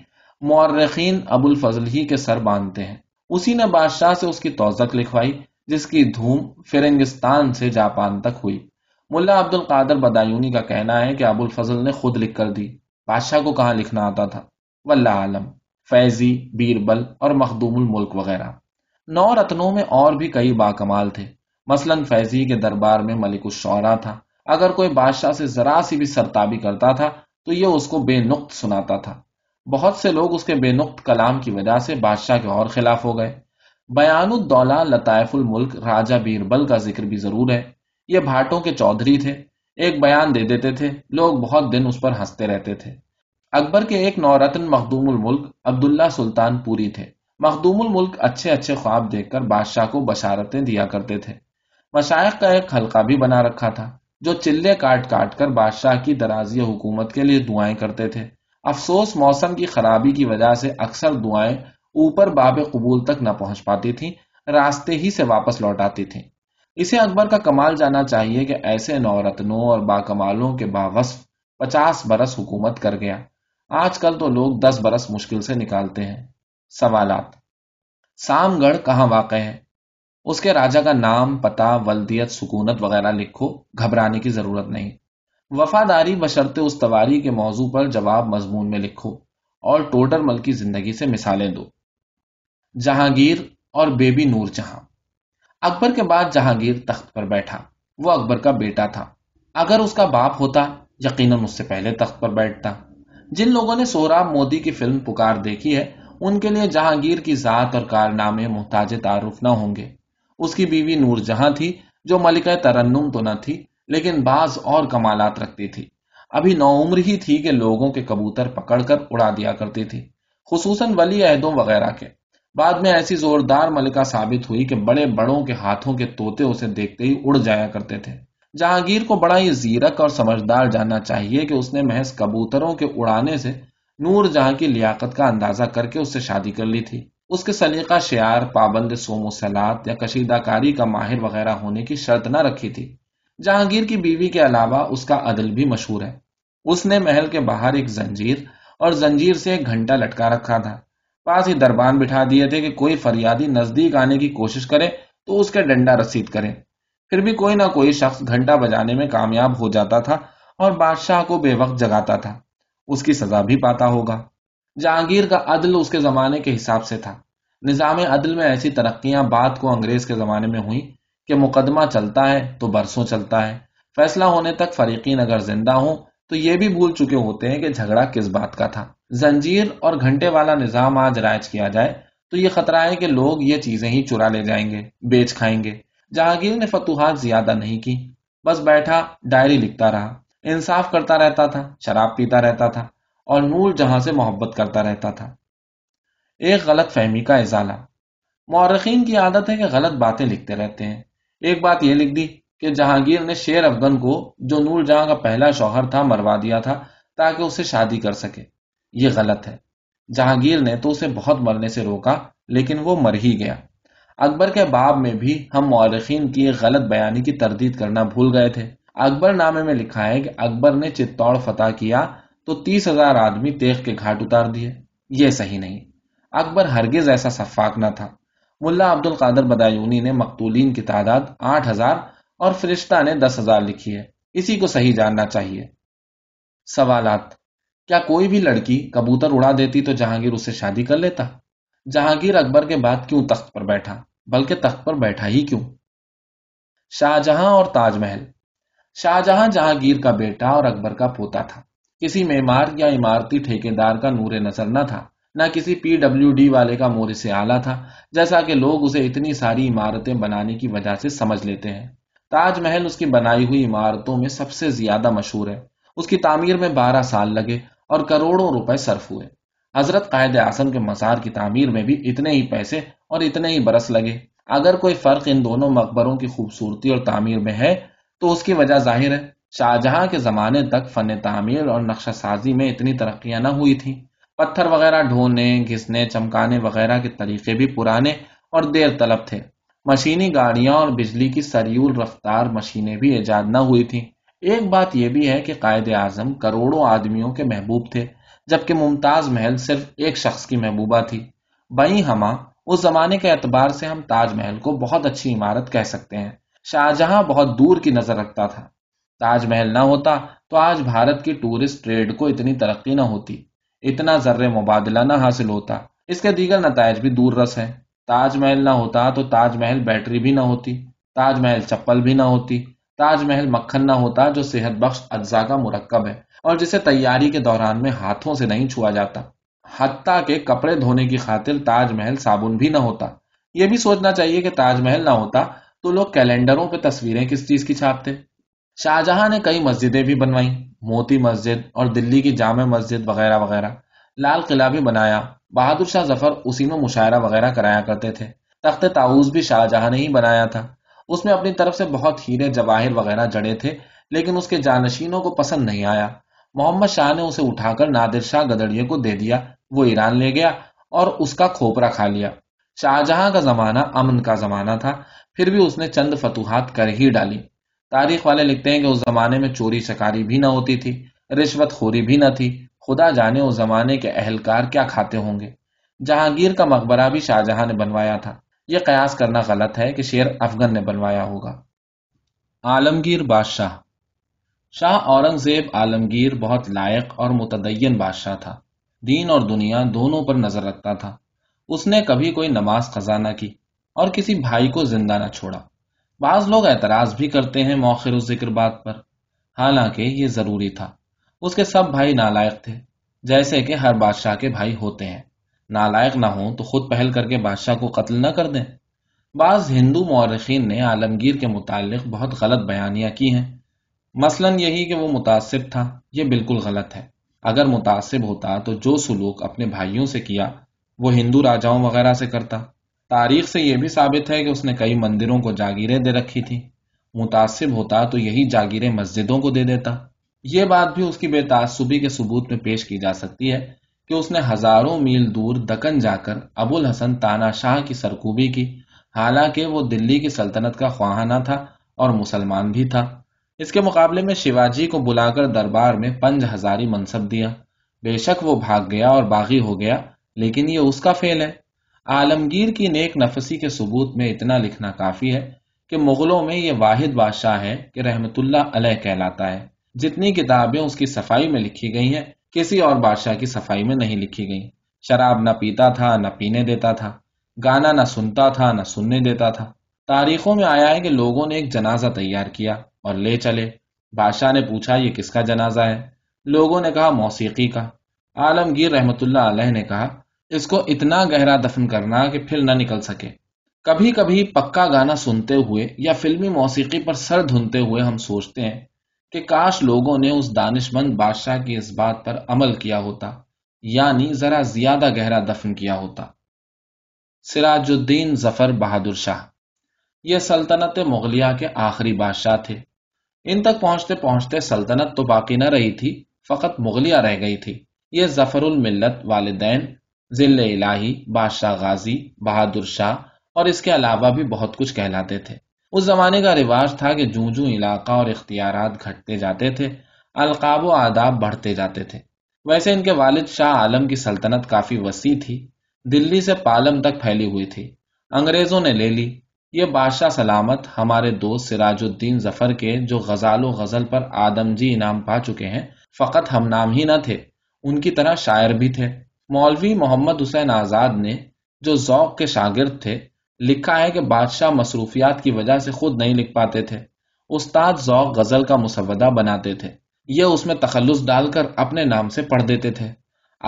مورخین ابو الفضل ہی کے سر باندھتے ہیں۔ اسی نے بادشاہ سے اس کی توثیق لکھوائی جس کی دھوم فرنگستان سے جاپان تک ہوئی۔ ملا عبد القادر بدایونی کا کہنا ہے کہ ابو الفضل نے خود لکھ کر دی، بادشاہ کو کہاں لکھنا آتا تھا، واللہ عالم۔ فیضی، بیربل اور مخدوم الملک وغیرہ۔ نو رتنوں میں اور بھی کئی باکمال تھے، مثلا فیضی کے دربار میں ملک الشعراء تھا۔ اگر کوئی بادشاہ سے ذرا سی بھی سرتابی کرتا تھا تو یہ اس کو بے نقط سناتا تھا۔ بہت سے لوگ اس کے بے نقط کلام کی وجہ سے بادشاہ کے اور خلاف ہو گئے۔ بیان الدولہ لطائف الملک راجہ بیربل کا ذکر بھی ضرور ہے۔ یہ بھاٹوں کے چودھری تھے، ایک بیان دے دیتے تھے، لوگ بہت دن اس پر ہنستے رہتے تھے۔ اکبر کے ایک نورتن مخدوم الملک عبداللہ سلطان پوری تھے۔ مخدوم الملک اچھے اچھے خواب دیکھ کر بادشاہ کو بشارتیں دیا کرتے تھے۔ مشائخ کا ایک حلقہ بھی بنا رکھا تھا جو چلے کاٹ کاٹ کر بادشاہ کی درازی حکومت کے لیے دعائیں کرتے تھے۔ افسوس موسم کی خرابی کی وجہ سے اکثر دعائیں اوپر باب قبول تک نہ پہنچ پاتی تھیں، راستے ہی سے واپس لوٹ آتی تھیں۔ اسے اکبر کا کمال جانا چاہیے کہ ایسے نورتنوں اور باکمالوں کے باوصف پچاس برس حکومت کر گیا۔ آج کل تو لوگ دس برس مشکل سے نکالتے ہیں۔ سوالات: سام گڑھ کہاں واقع ہے؟ اس کے راجہ کا نام، پتہ، ولدیت، سکونت وغیرہ لکھو، گھبرانے کی ضرورت نہیں۔ وفاداری بشرطِ استواری کے موضوع پر جواب مضمون میں لکھو اور ٹوڈر مل کی زندگی سے مثالیں دو۔ جہانگیر اور بیبی نور جہاں۔ اکبر کے بعد جہانگیر تخت پر بیٹھا، وہ اکبر کا بیٹا تھا۔ اگر اس کا باپ ہوتا یقیناً اس سے پہلے تخت پر بیٹھتا۔ جن لوگوں نے سوراب مودی کی فلم پکار دیکھی ہے ان کے لیے جہانگیر کی ذات اور کارنامے محتاج تعارف نہ ہوں گے۔ اس کی بیوی نور جہاں تھی جو ملکہ ترنم تو نہ تھی لیکن بعض اور کمالات رکھتی تھی۔ ابھی نو عمر ہی تھی کہ لوگوں کے کبوتر پکڑ کر اڑا دیا کرتی تھی، خصوصاً ولی عہدوں وغیرہ کے۔ بعد میں ایسی زوردار ملکہ ثابت ہوئی کہ بڑے بڑوں کے ہاتھوں کے طوطے اسے دیکھتے ہی اڑ جایا کرتے تھے۔ جہانگیر کو بڑا ہی زیرک اور سمجھدار جاننا چاہیے کہ اس نے محض کبوتروں کے اڑانے سے نور جہاں کی لیاقت کا اندازہ کر کے اس سے شادی کر لی تھی۔ اس کے سلیقہ شعار، پابند سوم و سلات یا کشیدہ کاری کا ماہر وغیرہ ہونے کی شرط نہ رکھی تھی۔ جہانگیر کی بیوی کے علاوہ اس کا عدل بھی مشہور ہے۔ اس نے محل کے باہر ایک زنجیر اور زنجیر سے ایک گھنٹا لٹکا رکھا تھا۔ پاس ہی دربان بٹھا دیے تھے کہ کوئی فریادی نزدیک آنے کی کوشش کرے تو اس کے ڈنڈا رسید کرے۔ پھر بھی کوئی نہ کوئی شخص گھنٹا بجانے میں کامیاب ہو جاتا تھا اور بادشاہ کو بے وقت جگاتا تھا۔ اس کی سزا بھی پاتا ہوگا۔ جہانگیر کا عدل اس کے زمانے کے حساب سے تھا۔ نظام عدل میں ایسی ترقیاں بعد کو انگریز کے زمانے میں ہوئی کہ مقدمہ چلتا ہے تو برسوں چلتا ہے، فیصلہ ہونے تک فریقین اگر زندہ ہوں تو یہ بھی بھول چکے ہوتے ہیں کہ جھگڑا کس بات کا تھا۔ زنجیر اور گھنٹے والا نظام آج رائج کیا جائے تو یہ خطرہ ہے کہ لوگ یہ چیزیں ہی چرا لے جائیں گے، بیچ کھائیں گے۔ جہانگیر نے فتوحات زیادہ نہیں کی، بس بیٹھا ڈائری لکھتا رہا، انصاف کرتا رہتا تھا، شراب پیتا رہتا تھا اور نور جہاں سے محبت کرتا رہتا تھا۔ ایک غلط فہمی کا ازالہ۔ مورخین کی عادت ہے کہ غلط باتیں لکھتے رہتے ہیں۔ ایک بات یہ لکھ دی کہ جہانگیر نے شیر افغان کو، جو نور جہاں کا پہلا شوہر تھا، مروا دیا تھا تاکہ اسے شادی کر سکے۔ یہ غلط ہے۔ جہانگیر نے تو اسے بہت مرنے سے روکا لیکن وہ مر ہی گیا۔ اکبر کے باب میں بھی ہم مورخین کی غلط بیانی کی تردید کرنا بھول گئے تھے۔ اکبر نامے میں لکھا ہے کہ اکبر نے چتور فتح کیا تو تیس ہزار آدمی تیغ کے گھاٹ اتار دیے۔ یہ صحیح نہیں، اکبر ہرگز ایسا سفاک نہ تھا۔ ملا عبد القادر بدایونی نے مقتولین کی تعداد آٹھ ہزار اور فرشتہ نے دس ہزار لکھی ہے، اسی کو صحیح جاننا چاہیے۔ سوالات: کیا کوئی بھی لڑکی کبوتر اڑا دیتی تو جہانگیر اس سے شادی کر لیتا؟ جہانگیر اکبر کے بعد کیوں تخت پر بیٹھا، بلکہ تخت پر بیٹھا ہی کیوں؟ شاہ جہاں اور تاج محل۔ شاہ جہاں جہانگیر کا بیٹا اور اکبر کا پوتا تھا۔ کسی معمار یا عمارتی ٹھیکیدار کا نور نظر نہ تھا، نہ کسی پی ڈبلیو ڈی والے کا مورث اعلیٰ تھا، جیسا کہ لوگ اسے اتنی ساری عمارتیں بنانے کی وجہ سے سمجھ لیتے ہیں۔ تاج محل اس کی بنائی ہوئی عمارتوں میں سب سے زیادہ مشہور ہے۔ اس کی تعمیر میں بارہ سال لگے اور کروڑوں روپے صرف ہوئے۔ حضرت قائد اعظم کے مزار کی تعمیر میں بھی اتنے ہی پیسے اور اتنے ہی برس لگے۔ اگر کوئی فرق ان دونوں مقبروں کی خوبصورتی اور تعمیر میں ہے تو اس کی وجہ ظاہر ہے۔ شاہ جہاں کے زمانے تک فن تعمیر اور نقشہ سازی میں اتنی ترقیاں نہ ہوئی تھیں۔ پتھر وغیرہ ڈھونے، گھسنے، چمکانے وغیرہ کے طریقے بھی پرانے اور دیر طلب تھے۔ مشینی گاڑیاں اور بجلی کی سریول رفتار مشینیں بھی ایجاد نہ ہوئی تھیں۔ ایک بات یہ بھی ہے کہ قائد اعظم کروڑوں آدمیوں کے محبوب تھے، جبکہ ممتاز محل صرف ایک شخص کی محبوبہ تھی۔ بہی ہما اس زمانے کے اعتبار سے ہم تاج محل کو بہت اچھی عمارت کہہ سکتے ہیں۔ شاہ جہاں بہت دور کی نظر رکھتا تھا۔ تاج محل نہ ہوتا تو آج بھارت کی ٹورسٹ ٹریڈ کو اتنی ترقی نہ ہوتی، اتنا زر مبادلہ نہ حاصل ہوتا۔ اس کے دیگر نتائج بھی دور رس ہیں۔ تاج محل نہ ہوتا تو تاج محل بیٹری بھی نہ ہوتی، تاج محل چپل بھی نہ ہوتی، تاج محل مکھن نہ ہوتا جو صحت بخش اجزاء کا مرکب ہے اور جسے تیاری کے دوران میں ہاتھوں سے نہیں چھوا جاتا۔ حتیٰ کہ کپڑے دھونے کی خاطر تاج محل صابن بھی نہ ہوتا۔ یہ بھی سوچنا چاہیے کہ تاج محل نہ ہوتا تو لوگ کیلنڈروں پہ تصویریں کس چیز کی چھاپتے۔ شاہ جہاں نے کئی مسجدیں بھی بنوائیں، موتی مسجد اور دلی کی جامع مسجد وغیرہ وغیرہ۔ لال قلعہ بھی بنایا، بہادر شاہ ظفر اسی میں مشاعرہ وغیرہ کرایا کرتے تھے۔ تخت طاؤس بھی شاہ جہاں نے ہی بنایا تھا۔ اس میں اپنی طرف سے بہت ہیرے جواہر وغیرہ جڑے تھے، لیکن اس کے جانشینوں کو پسند نہیں آیا۔ محمد شاہ نے اسے اٹھا کر نادر شاہ گدڑیے کو دے دیا، وہ ایران لے گیا اور اس کا کھوپرا کھا لیا۔ شاہ جہاں کا زمانہ امن کا زمانہ تھا، پھر بھی اس نے چند فتوحات کر ہی ڈالی۔ تاریخ والے لکھتے ہیں کہ اس زمانے میں چوری چکاری بھی نہ ہوتی تھی، رشوت خوری بھی نہ تھی۔ خدا جانے اس زمانے کے اہلکار کیا کھاتے ہوں گے۔ جہانگیر کا مقبرہ بھی شاہ جہاں نے بنوایا تھا، یہ قیاس کرنا غلط ہے کہ شیر افغان نے بنوایا ہوگا۔ عالمگیر بادشاہ۔ شاہ اورنگزیب عالمگیر بہت لائق اور متدین بادشاہ تھا، دین اور دنیا دونوں پر نظر رکھتا تھا۔ اس نے کبھی کوئی نماز قضا نہ کی اور کسی بھائی کو زندہ نہ چھوڑا۔ بعض لوگ اعتراض بھی کرتے ہیں مؤخر الذکر بات پر، حالانکہ یہ ضروری تھا۔ اس کے سب بھائی نالائق تھے، جیسے کہ ہر بادشاہ کے بھائی ہوتے ہیں۔ نالائق نہ ہوں تو خود پہل کر کے بادشاہ کو قتل نہ کر دیں۔ بعض ہندو مورخین نے عالمگیر کے متعلق بہت غلط بیانیاں کی ہیں، مثلاً یہی کہ وہ متعصب تھا۔ یہ بالکل غلط ہے۔ اگر متعصب ہوتا تو جو سلوک اپنے بھائیوں سے کیا وہ ہندو راجاؤں وغیرہ سے کرتا۔ تاریخ سے یہ بھی ثابت ہے کہ اس نے کئی مندروں کو جاگیریں دے رکھی تھیں۔ متعصب ہوتا تو یہی جاگیریں مسجدوں کو دے دیتا۔ یہ بات بھی اس کی بے تعصبی کے ثبوت میں پیش کی جا سکتی ہے کہ اس نے ہزاروں میل دور دکن جا کر ابو الحسن تانا شاہ کی سرکوبی کی، حالانکہ وہ دلی کی سلطنت کا خواہاں تھا اور مسلمان بھی تھا۔ اس کے مقابلے میں شیواجی کو بلا کر دربار میں پنج ہزاری منصب دیا۔ بے شک وہ بھاگ گیا اور باغی ہو گیا، لیکن یہ اس کا فعل ہے۔ عالمگیر کی نیک نفسی کے ثبوت میں اتنا لکھنا کافی ہے کہ مغلوں میں یہ واحد بادشاہ ہے کہ رحمت اللہ علیہ کہلاتا ہے۔ جتنی کتابیں اس کی صفائی میں لکھی گئی ہیں، کسی اور بادشاہ کی صفائی میں نہیں لکھی گئیں۔ شراب نہ پیتا تھا، نہ پینے دیتا تھا، گانا نہ سنتا تھا، نہ سننے دیتا تھا۔ تاریخوں میں آیا ہے کہ لوگوں نے ایک جنازہ تیار کیا اور لے چلے۔ بادشاہ نے پوچھا یہ کس کا جنازہ ہے؟ لوگوں نے کہا موسیقی کا۔ عالمگیر رحمت اللہ علیہ نے کہا اس کو اتنا گہرا دفن کرنا کہ پھر نہ نکل سکے۔ کبھی کبھی پکا گانا سنتے ہوئے یا فلمی موسیقی پر سر دھنتے ہوئے ہم سوچتے ہیں کہ کاش لوگوں نے اس دانش مند بادشاہ کی اس بات پر عمل کیا ہوتا، یعنی ذرا زیادہ گہرا دفن کیا ہوتا۔ سراج الدین ظفر بہادر شاہ۔ یہ سلطنت مغلیہ کے آخری بادشاہ تھے۔ ان تک پہنچتے پہنچتے سلطنت تو باقی نہ رہی تھی، فقط مغلیہ رہ گئی تھی۔ یہ ظفر الملت، والدین، ذل الہی، بادشاہ غازی، بہادر شاہ اور اس کے علاوہ بھی بہت کچھ کہلاتے تھے۔ اس زمانے کا رواج تھا کہ جوں جوں علاقہ اور اختیارات گھٹتے جاتے تھے، القاب و آداب بڑھتے جاتے تھے۔ ویسے ان کے والد شاہ عالم کی سلطنت کافی وسیع تھی، دلی سے پالم تک پھیلی ہوئی تھی، انگریزوں نے لے لی۔ یہ بادشاہ سلامت ہمارے دوست سراج الدین ظفر کے، جو غزال و غزل پر آدم جی انعام پا چکے ہیں، فقط ہم نام ہی نہ تھے، ان کی طرح شاعر بھی تھے۔ مولوی محمد حسین آزاد نے، جو ذوق کے شاگرد تھے، لکھا ہے کہ بادشاہ مصروفیات کی وجہ سے خود نہیں لکھ پاتے تھے، استاد ذوق غزل کا مسودہ بناتے تھے، یہ اس میں تخلص ڈال کر اپنے نام سے پڑھ دیتے تھے۔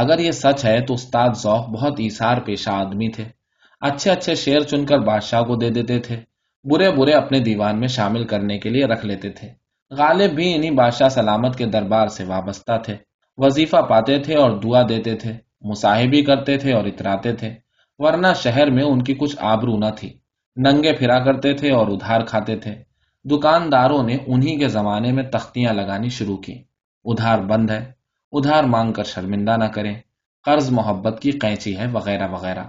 اگر یہ سچ ہے تو استاد ذوق بہت ایثار پیشہ آدمی تھے، اچھے اچھے شعر چن کر بادشاہ کو دے دیتے تھے، برے برے اپنے دیوان میں شامل کرنے کے لیے رکھ لیتے تھے۔ غالب بھی انہی بادشاہ سلامت کے دربار سے وابستہ تھے، وظیفہ پاتے تھے اور دعا دیتے تھے، مصاحبی کرتے تھے اور اتراتے تھے، ورنہ شہر میں ان کی کچھ آبرو نہ تھی۔ ننگے پھرا کرتے تھے اور ادھار کھاتے تھے۔ دکانداروں نے انہی کے زمانے میں تختیاں لگانی شروع کی، ادھار بند ہے، ادھار مانگ کر شرمندہ نہ کریں، قرض محبت کی قینچی ہے، وغیرہ وغیرہ۔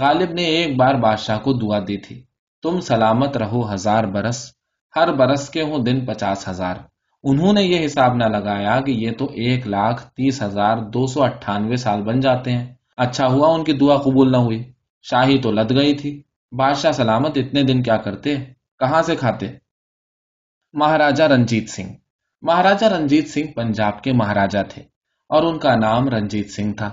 غالب نے ایک بار بادشاہ کو دعا دی تھی، تم سلامت رہو ہزار برس، ہر برس کے ہوں دن پچاس ہزار۔ انہوں نے یہ حساب نہ لگایا کہ یہ تو ایک لاکھ تیس ہزار دو سو اٹھانوے سال بن جاتے ہیں۔ اچھا ہوا ان کی دعا قبول نہ ہوئی، شاہی تو لد گئی تھی۔ بادشاہ سلامت اتنے دن کیا کرتے، کہاں سے کھاتے؟ مہاراجہ رنجیت سنگھ مہاراجہ رنجیت سنگھ پنجاب کے مہاراجہ تھے اور ان کا نام رنجیت سنگھ تھا،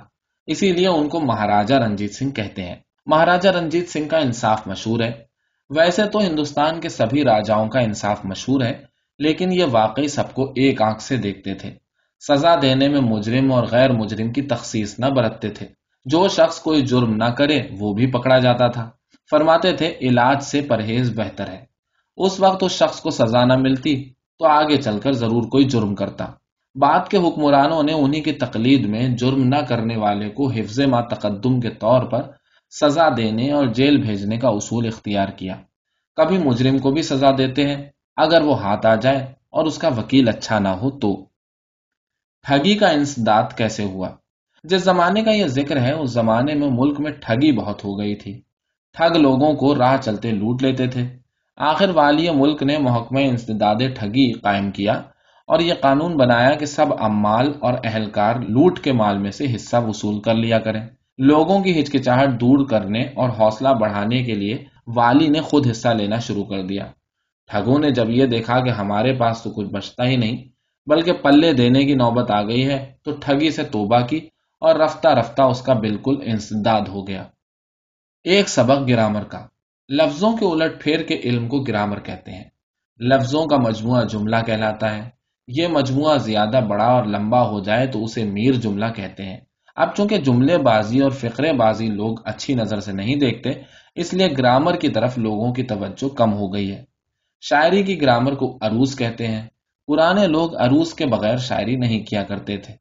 اسی لیے ان کو مہاراجہ رنجیت سنگھ کہتے ہیں۔ مہاراجہ رنجیت سنگھ کا انصاف مشہور ہے۔ ویسے تو ہندوستان کے سبھی راجاؤں کا انصاف مشہور ہے، لیکن یہ واقعی سب کو ایک آنکھ سے دیکھتے تھے، سزا دینے میں مجرم اور غیر مجرم کی تخصیص نہ برتتے تھے، جو شخص کوئی جرم نہ کرے وہ بھی پکڑا جاتا تھا۔ فرماتے تھے علاج سے پرہیز بہتر ہے۔ اس وقت اس شخص کو سزا نہ ملتی تو آگے چل کر ضرور کوئی جرم کرتا۔ بعد کے حکمرانوں نے انہی کی تقلید میں جرم نہ کرنے والے کو حفظ ما تقدم کے طور پر سزا دینے اور جیل بھیجنے کا اصول اختیار کیا۔ کبھی مجرم کو بھی سزا دیتے ہیں اگر وہ ہاتھ آ جائے اور اس کا وکیل اچھا نہ ہو تو۔ ٹھگی کا انسداد کیسے ہوا؟ جس زمانے کا یہ ذکر ہے اس زمانے میں ملک میں ٹھگی بہت ہو گئی تھی، ٹھگ لوگوں کو راہ چلتے لوٹ لیتے تھے۔ آخر والی ملک نے محکمہ انسداد ٹھگی قائم کیا اور یہ قانون بنایا کہ سب عمال اور اہلکار لوٹ کے مال میں سے حصہ وصول کر لیا کریں۔ لوگوں کی ہچکچاہٹ دور کرنے اور حوصلہ بڑھانے کے لیے والی نے خود حصہ لینا شروع کر دیا۔ ٹھگوں نے جب یہ دیکھا کہ ہمارے پاس تو کچھ بچتا ہی نہیں بلکہ پلے دینے کی نوبت آ گئی ہے، تو ٹھگی سے توبہ کی اور رفتہ رفتہ اس کا بالکل انسداد ہو گیا۔ ایک سبق گرامر کا۔ لفظوں کے الٹ پھیر کے علم کو گرامر کہتے ہیں۔ لفظوں کا مجموعہ جملہ کہلاتا ہے۔ یہ مجموعہ زیادہ بڑا اور لمبا ہو جائے تو اسے میر جملہ کہتے ہیں۔ اب چونکہ جملے بازی اور فقرے بازی لوگ اچھی نظر سے نہیں دیکھتے، اس لیے گرامر کی طرف لوگوں کی توجہ کم ہو گئی ہے۔ شاعری کی گرامر کو عروض کہتے ہیں۔ پرانے لوگ عروض کے بغیر شاعری نہیں کیا کرتے تھے۔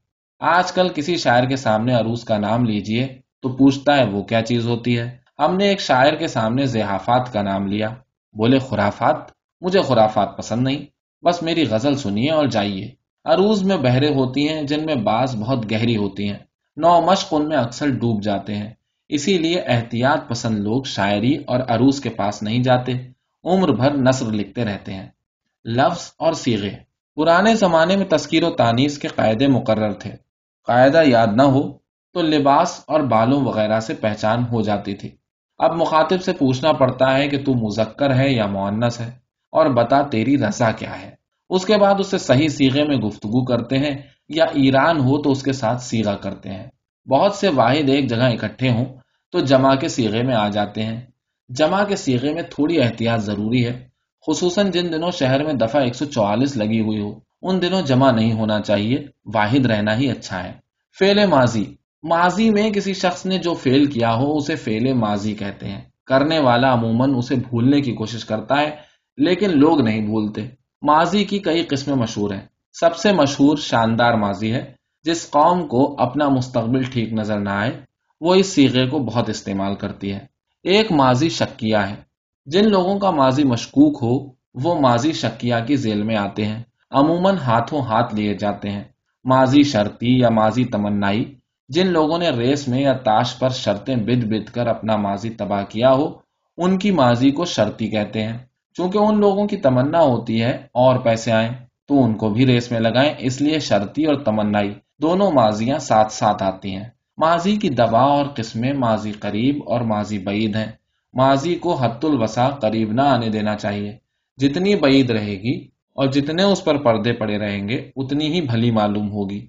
آج کل کسی شاعر کے سامنے عروض کا نام لیجئے تو پوچھتا ہے وہ کیا چیز ہوتی ہے۔ ہم نے ایک شاعر کے سامنے ضیافات کا نام لیا، بولے خرافات، مجھے خرافات پسند نہیں، بس میری غزل سنیے اور جائیے۔ عروض میں بہریں ہوتی ہیں جن میں بعض بہت گہری ہوتی ہیں، نو مشق ان میں اکثر ڈوب جاتے ہیں، اسی لیے احتیاط پسند لوگ شاعری اور عروض کے پاس نہیں جاتے، عمر بھر نثر لکھتے رہتے ہیں۔ لفظ اور صیغے۔ پرانے زمانے میں تذکیر و تانیث کے قاعدے مقرر تھے، قاعدہ یاد نہ ہو تو لباس اور بالوں وغیرہ سے پہچان ہو جاتی تھی۔ اب مخاطب سے پوچھنا پڑتا ہے کہ تو مذکر ہے یا مؤنث ہے اور بتا تیری رضا کیا ہے۔ اس کے بعد اس سے صحیح صیغے میں گفتگو کرتے ہیں، یا ایران ہو تو اس کے ساتھ صیغہ کرتے ہیں۔ بہت سے واحد ایک جگہ اکٹھے ہوں تو جمع کے صیغے میں آ جاتے ہیں۔ جمع کے صیغے میں تھوڑی احتیاط ضروری ہے، خصوصاً جن دنوں شہر میں دفعہ ایک سو چوالیس لگی ہوئی ہو، ان دنوں جمع نہیں ہونا چاہیے، واحد رہنا ہی اچھا ہے۔ فعل ماضی۔ ماضی میں کسی شخص نے جو فعل کیا ہو اسے فعل ماضی کہتے ہیں۔ کرنے والا عموماً اسے بھولنے کی کوشش کرتا ہے، لیکن لوگ نہیں بھولتے۔ ماضی کی کئی قسمیں مشہور ہیں۔ سب سے مشہور شاندار ماضی ہے۔ جس قوم کو اپنا مستقبل ٹھیک نظر نہ آئے وہ اس صیغے کو بہت استعمال کرتی ہے۔ ایک ماضی شکیہ ہے۔ جن لوگوں کا ماضی مشکوک ہو وہ ماضی شکیہ کی ذیل میں آتے ہیں، عموماً ہاتھوں ہاتھ لیے جاتے ہیں۔ ماضی شرطی یا ماضی تمنائی۔ جن لوگوں نے ریس میں یا تاش پر شرطیں بد بد کر اپنا ماضی تباہ کیا ہو ان کی ماضی کو شرطی کہتے ہیں، چونکہ ان لوگوں کی تمنا ہوتی ہے اور پیسے آئیں تو ان کو بھی ریس میں لگائیں، اس لیے شرطی اور تمنائی دونوں ماضیاں ساتھ ساتھ آتی ہیں۔ ماضی کی دبا اور قسمیں ماضی قریب اور ماضی بعید ہیں۔ ماضی کو حد الوسع قریب نہ آنے دینا چاہیے، جتنی بعید رہے گی اور جتنے اس پر پردے پڑے رہیں گے اتنی ہی بھلی معلوم ہوگی۔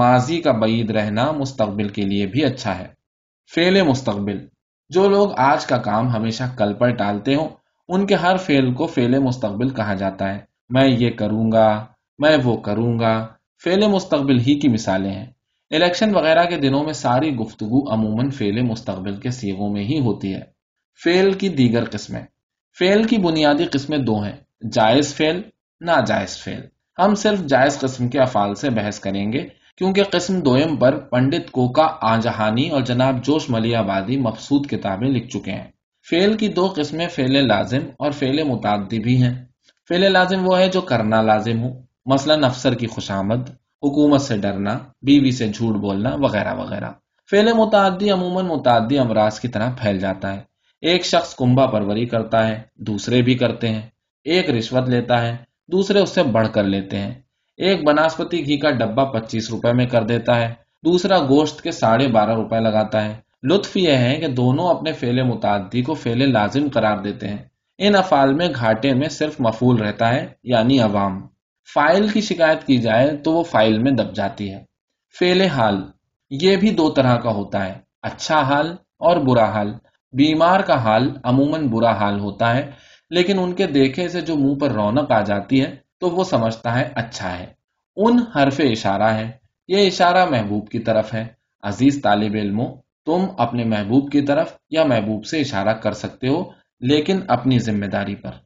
ماضی کا بعید رہنا مستقبل کے لیے بھی اچھا ہے۔ فعل مستقبل، جو لوگ آج کا کام ہمیشہ کل پر ٹالتے ہوں ان کے ہر فعل کو فعل مستقبل کہا جاتا ہے۔ میں یہ کروں گا، میں وہ کروں گا، فعل مستقبل ہی کی مثالیں ہیں۔ الیکشن وغیرہ کے دنوں میں ساری گفتگو عموماً فعل مستقبل کے صیغوں میں ہی ہوتی ہے۔ فعل کی دیگر قسمیں، فعل کی بنیادی قسمیں دو ہیں، جائز فعل، ناجائز فعل۔ ہم صرف جائز قسم کے افعال سے بحث کریں گے، کیونکہ قسم دوم پر پنڈت کوکا آجہانی اور جناب جوش ملی آبادی مبسوط کتابیں لکھ چکے ہیں۔ فعل کی دو قسمیں فعل لازم اور فعل متعدی بھی ہیں۔ فعل لازم وہ ہے جو کرنا لازم ہو، مثلاً افسر کی خوشامد، حکومت سے ڈرنا، بیوی سے جھوٹ بولنا وغیرہ وغیرہ۔ فعل متعدی عموماً متعدی امراض کی طرح پھیل جاتا ہے۔ ایک شخص کنبہ پروری کرتا ہے، دوسرے بھی کرتے ہیں۔ ایک رشوت لیتا ہے، دوسرے اس سے بڑھ کر لیتے ہیں۔ ایک بناسپتی گھی کا ڈبہ پچیس روپے میں کر دیتا ہے، دوسرا گوشت کے ساڑھے بارہ روپے لگاتا ہے۔ لطف یہ ہے کہ دونوں اپنے فعل متعدی کو فعل لازم قرار دیتے ہیں۔ ان افعال میں گھاٹے میں صرف مفعول رہتا ہے، یعنی عوام۔ فائل کی شکایت کی جائے تو وہ فائل میں دب جاتی ہے۔ فعل حال، یہ بھی دو طرح کا ہوتا ہے، اچھا حال اور برا حال۔ بیمار کا حال عموماً برا حال ہوتا ہے، لیکن ان کے دیکھے سے جو منہ پر رونق آ جاتی ہے تو وہ سمجھتا ہے اچھا ہے۔ ان حرف اشارہ ہے، یہ اشارہ محبوب کی طرف ہے۔ عزیز طالب علموں، تم اپنے محبوب کی طرف یا محبوب سے اشارہ کر سکتے ہو، لیکن اپنی ذمہ داری پر۔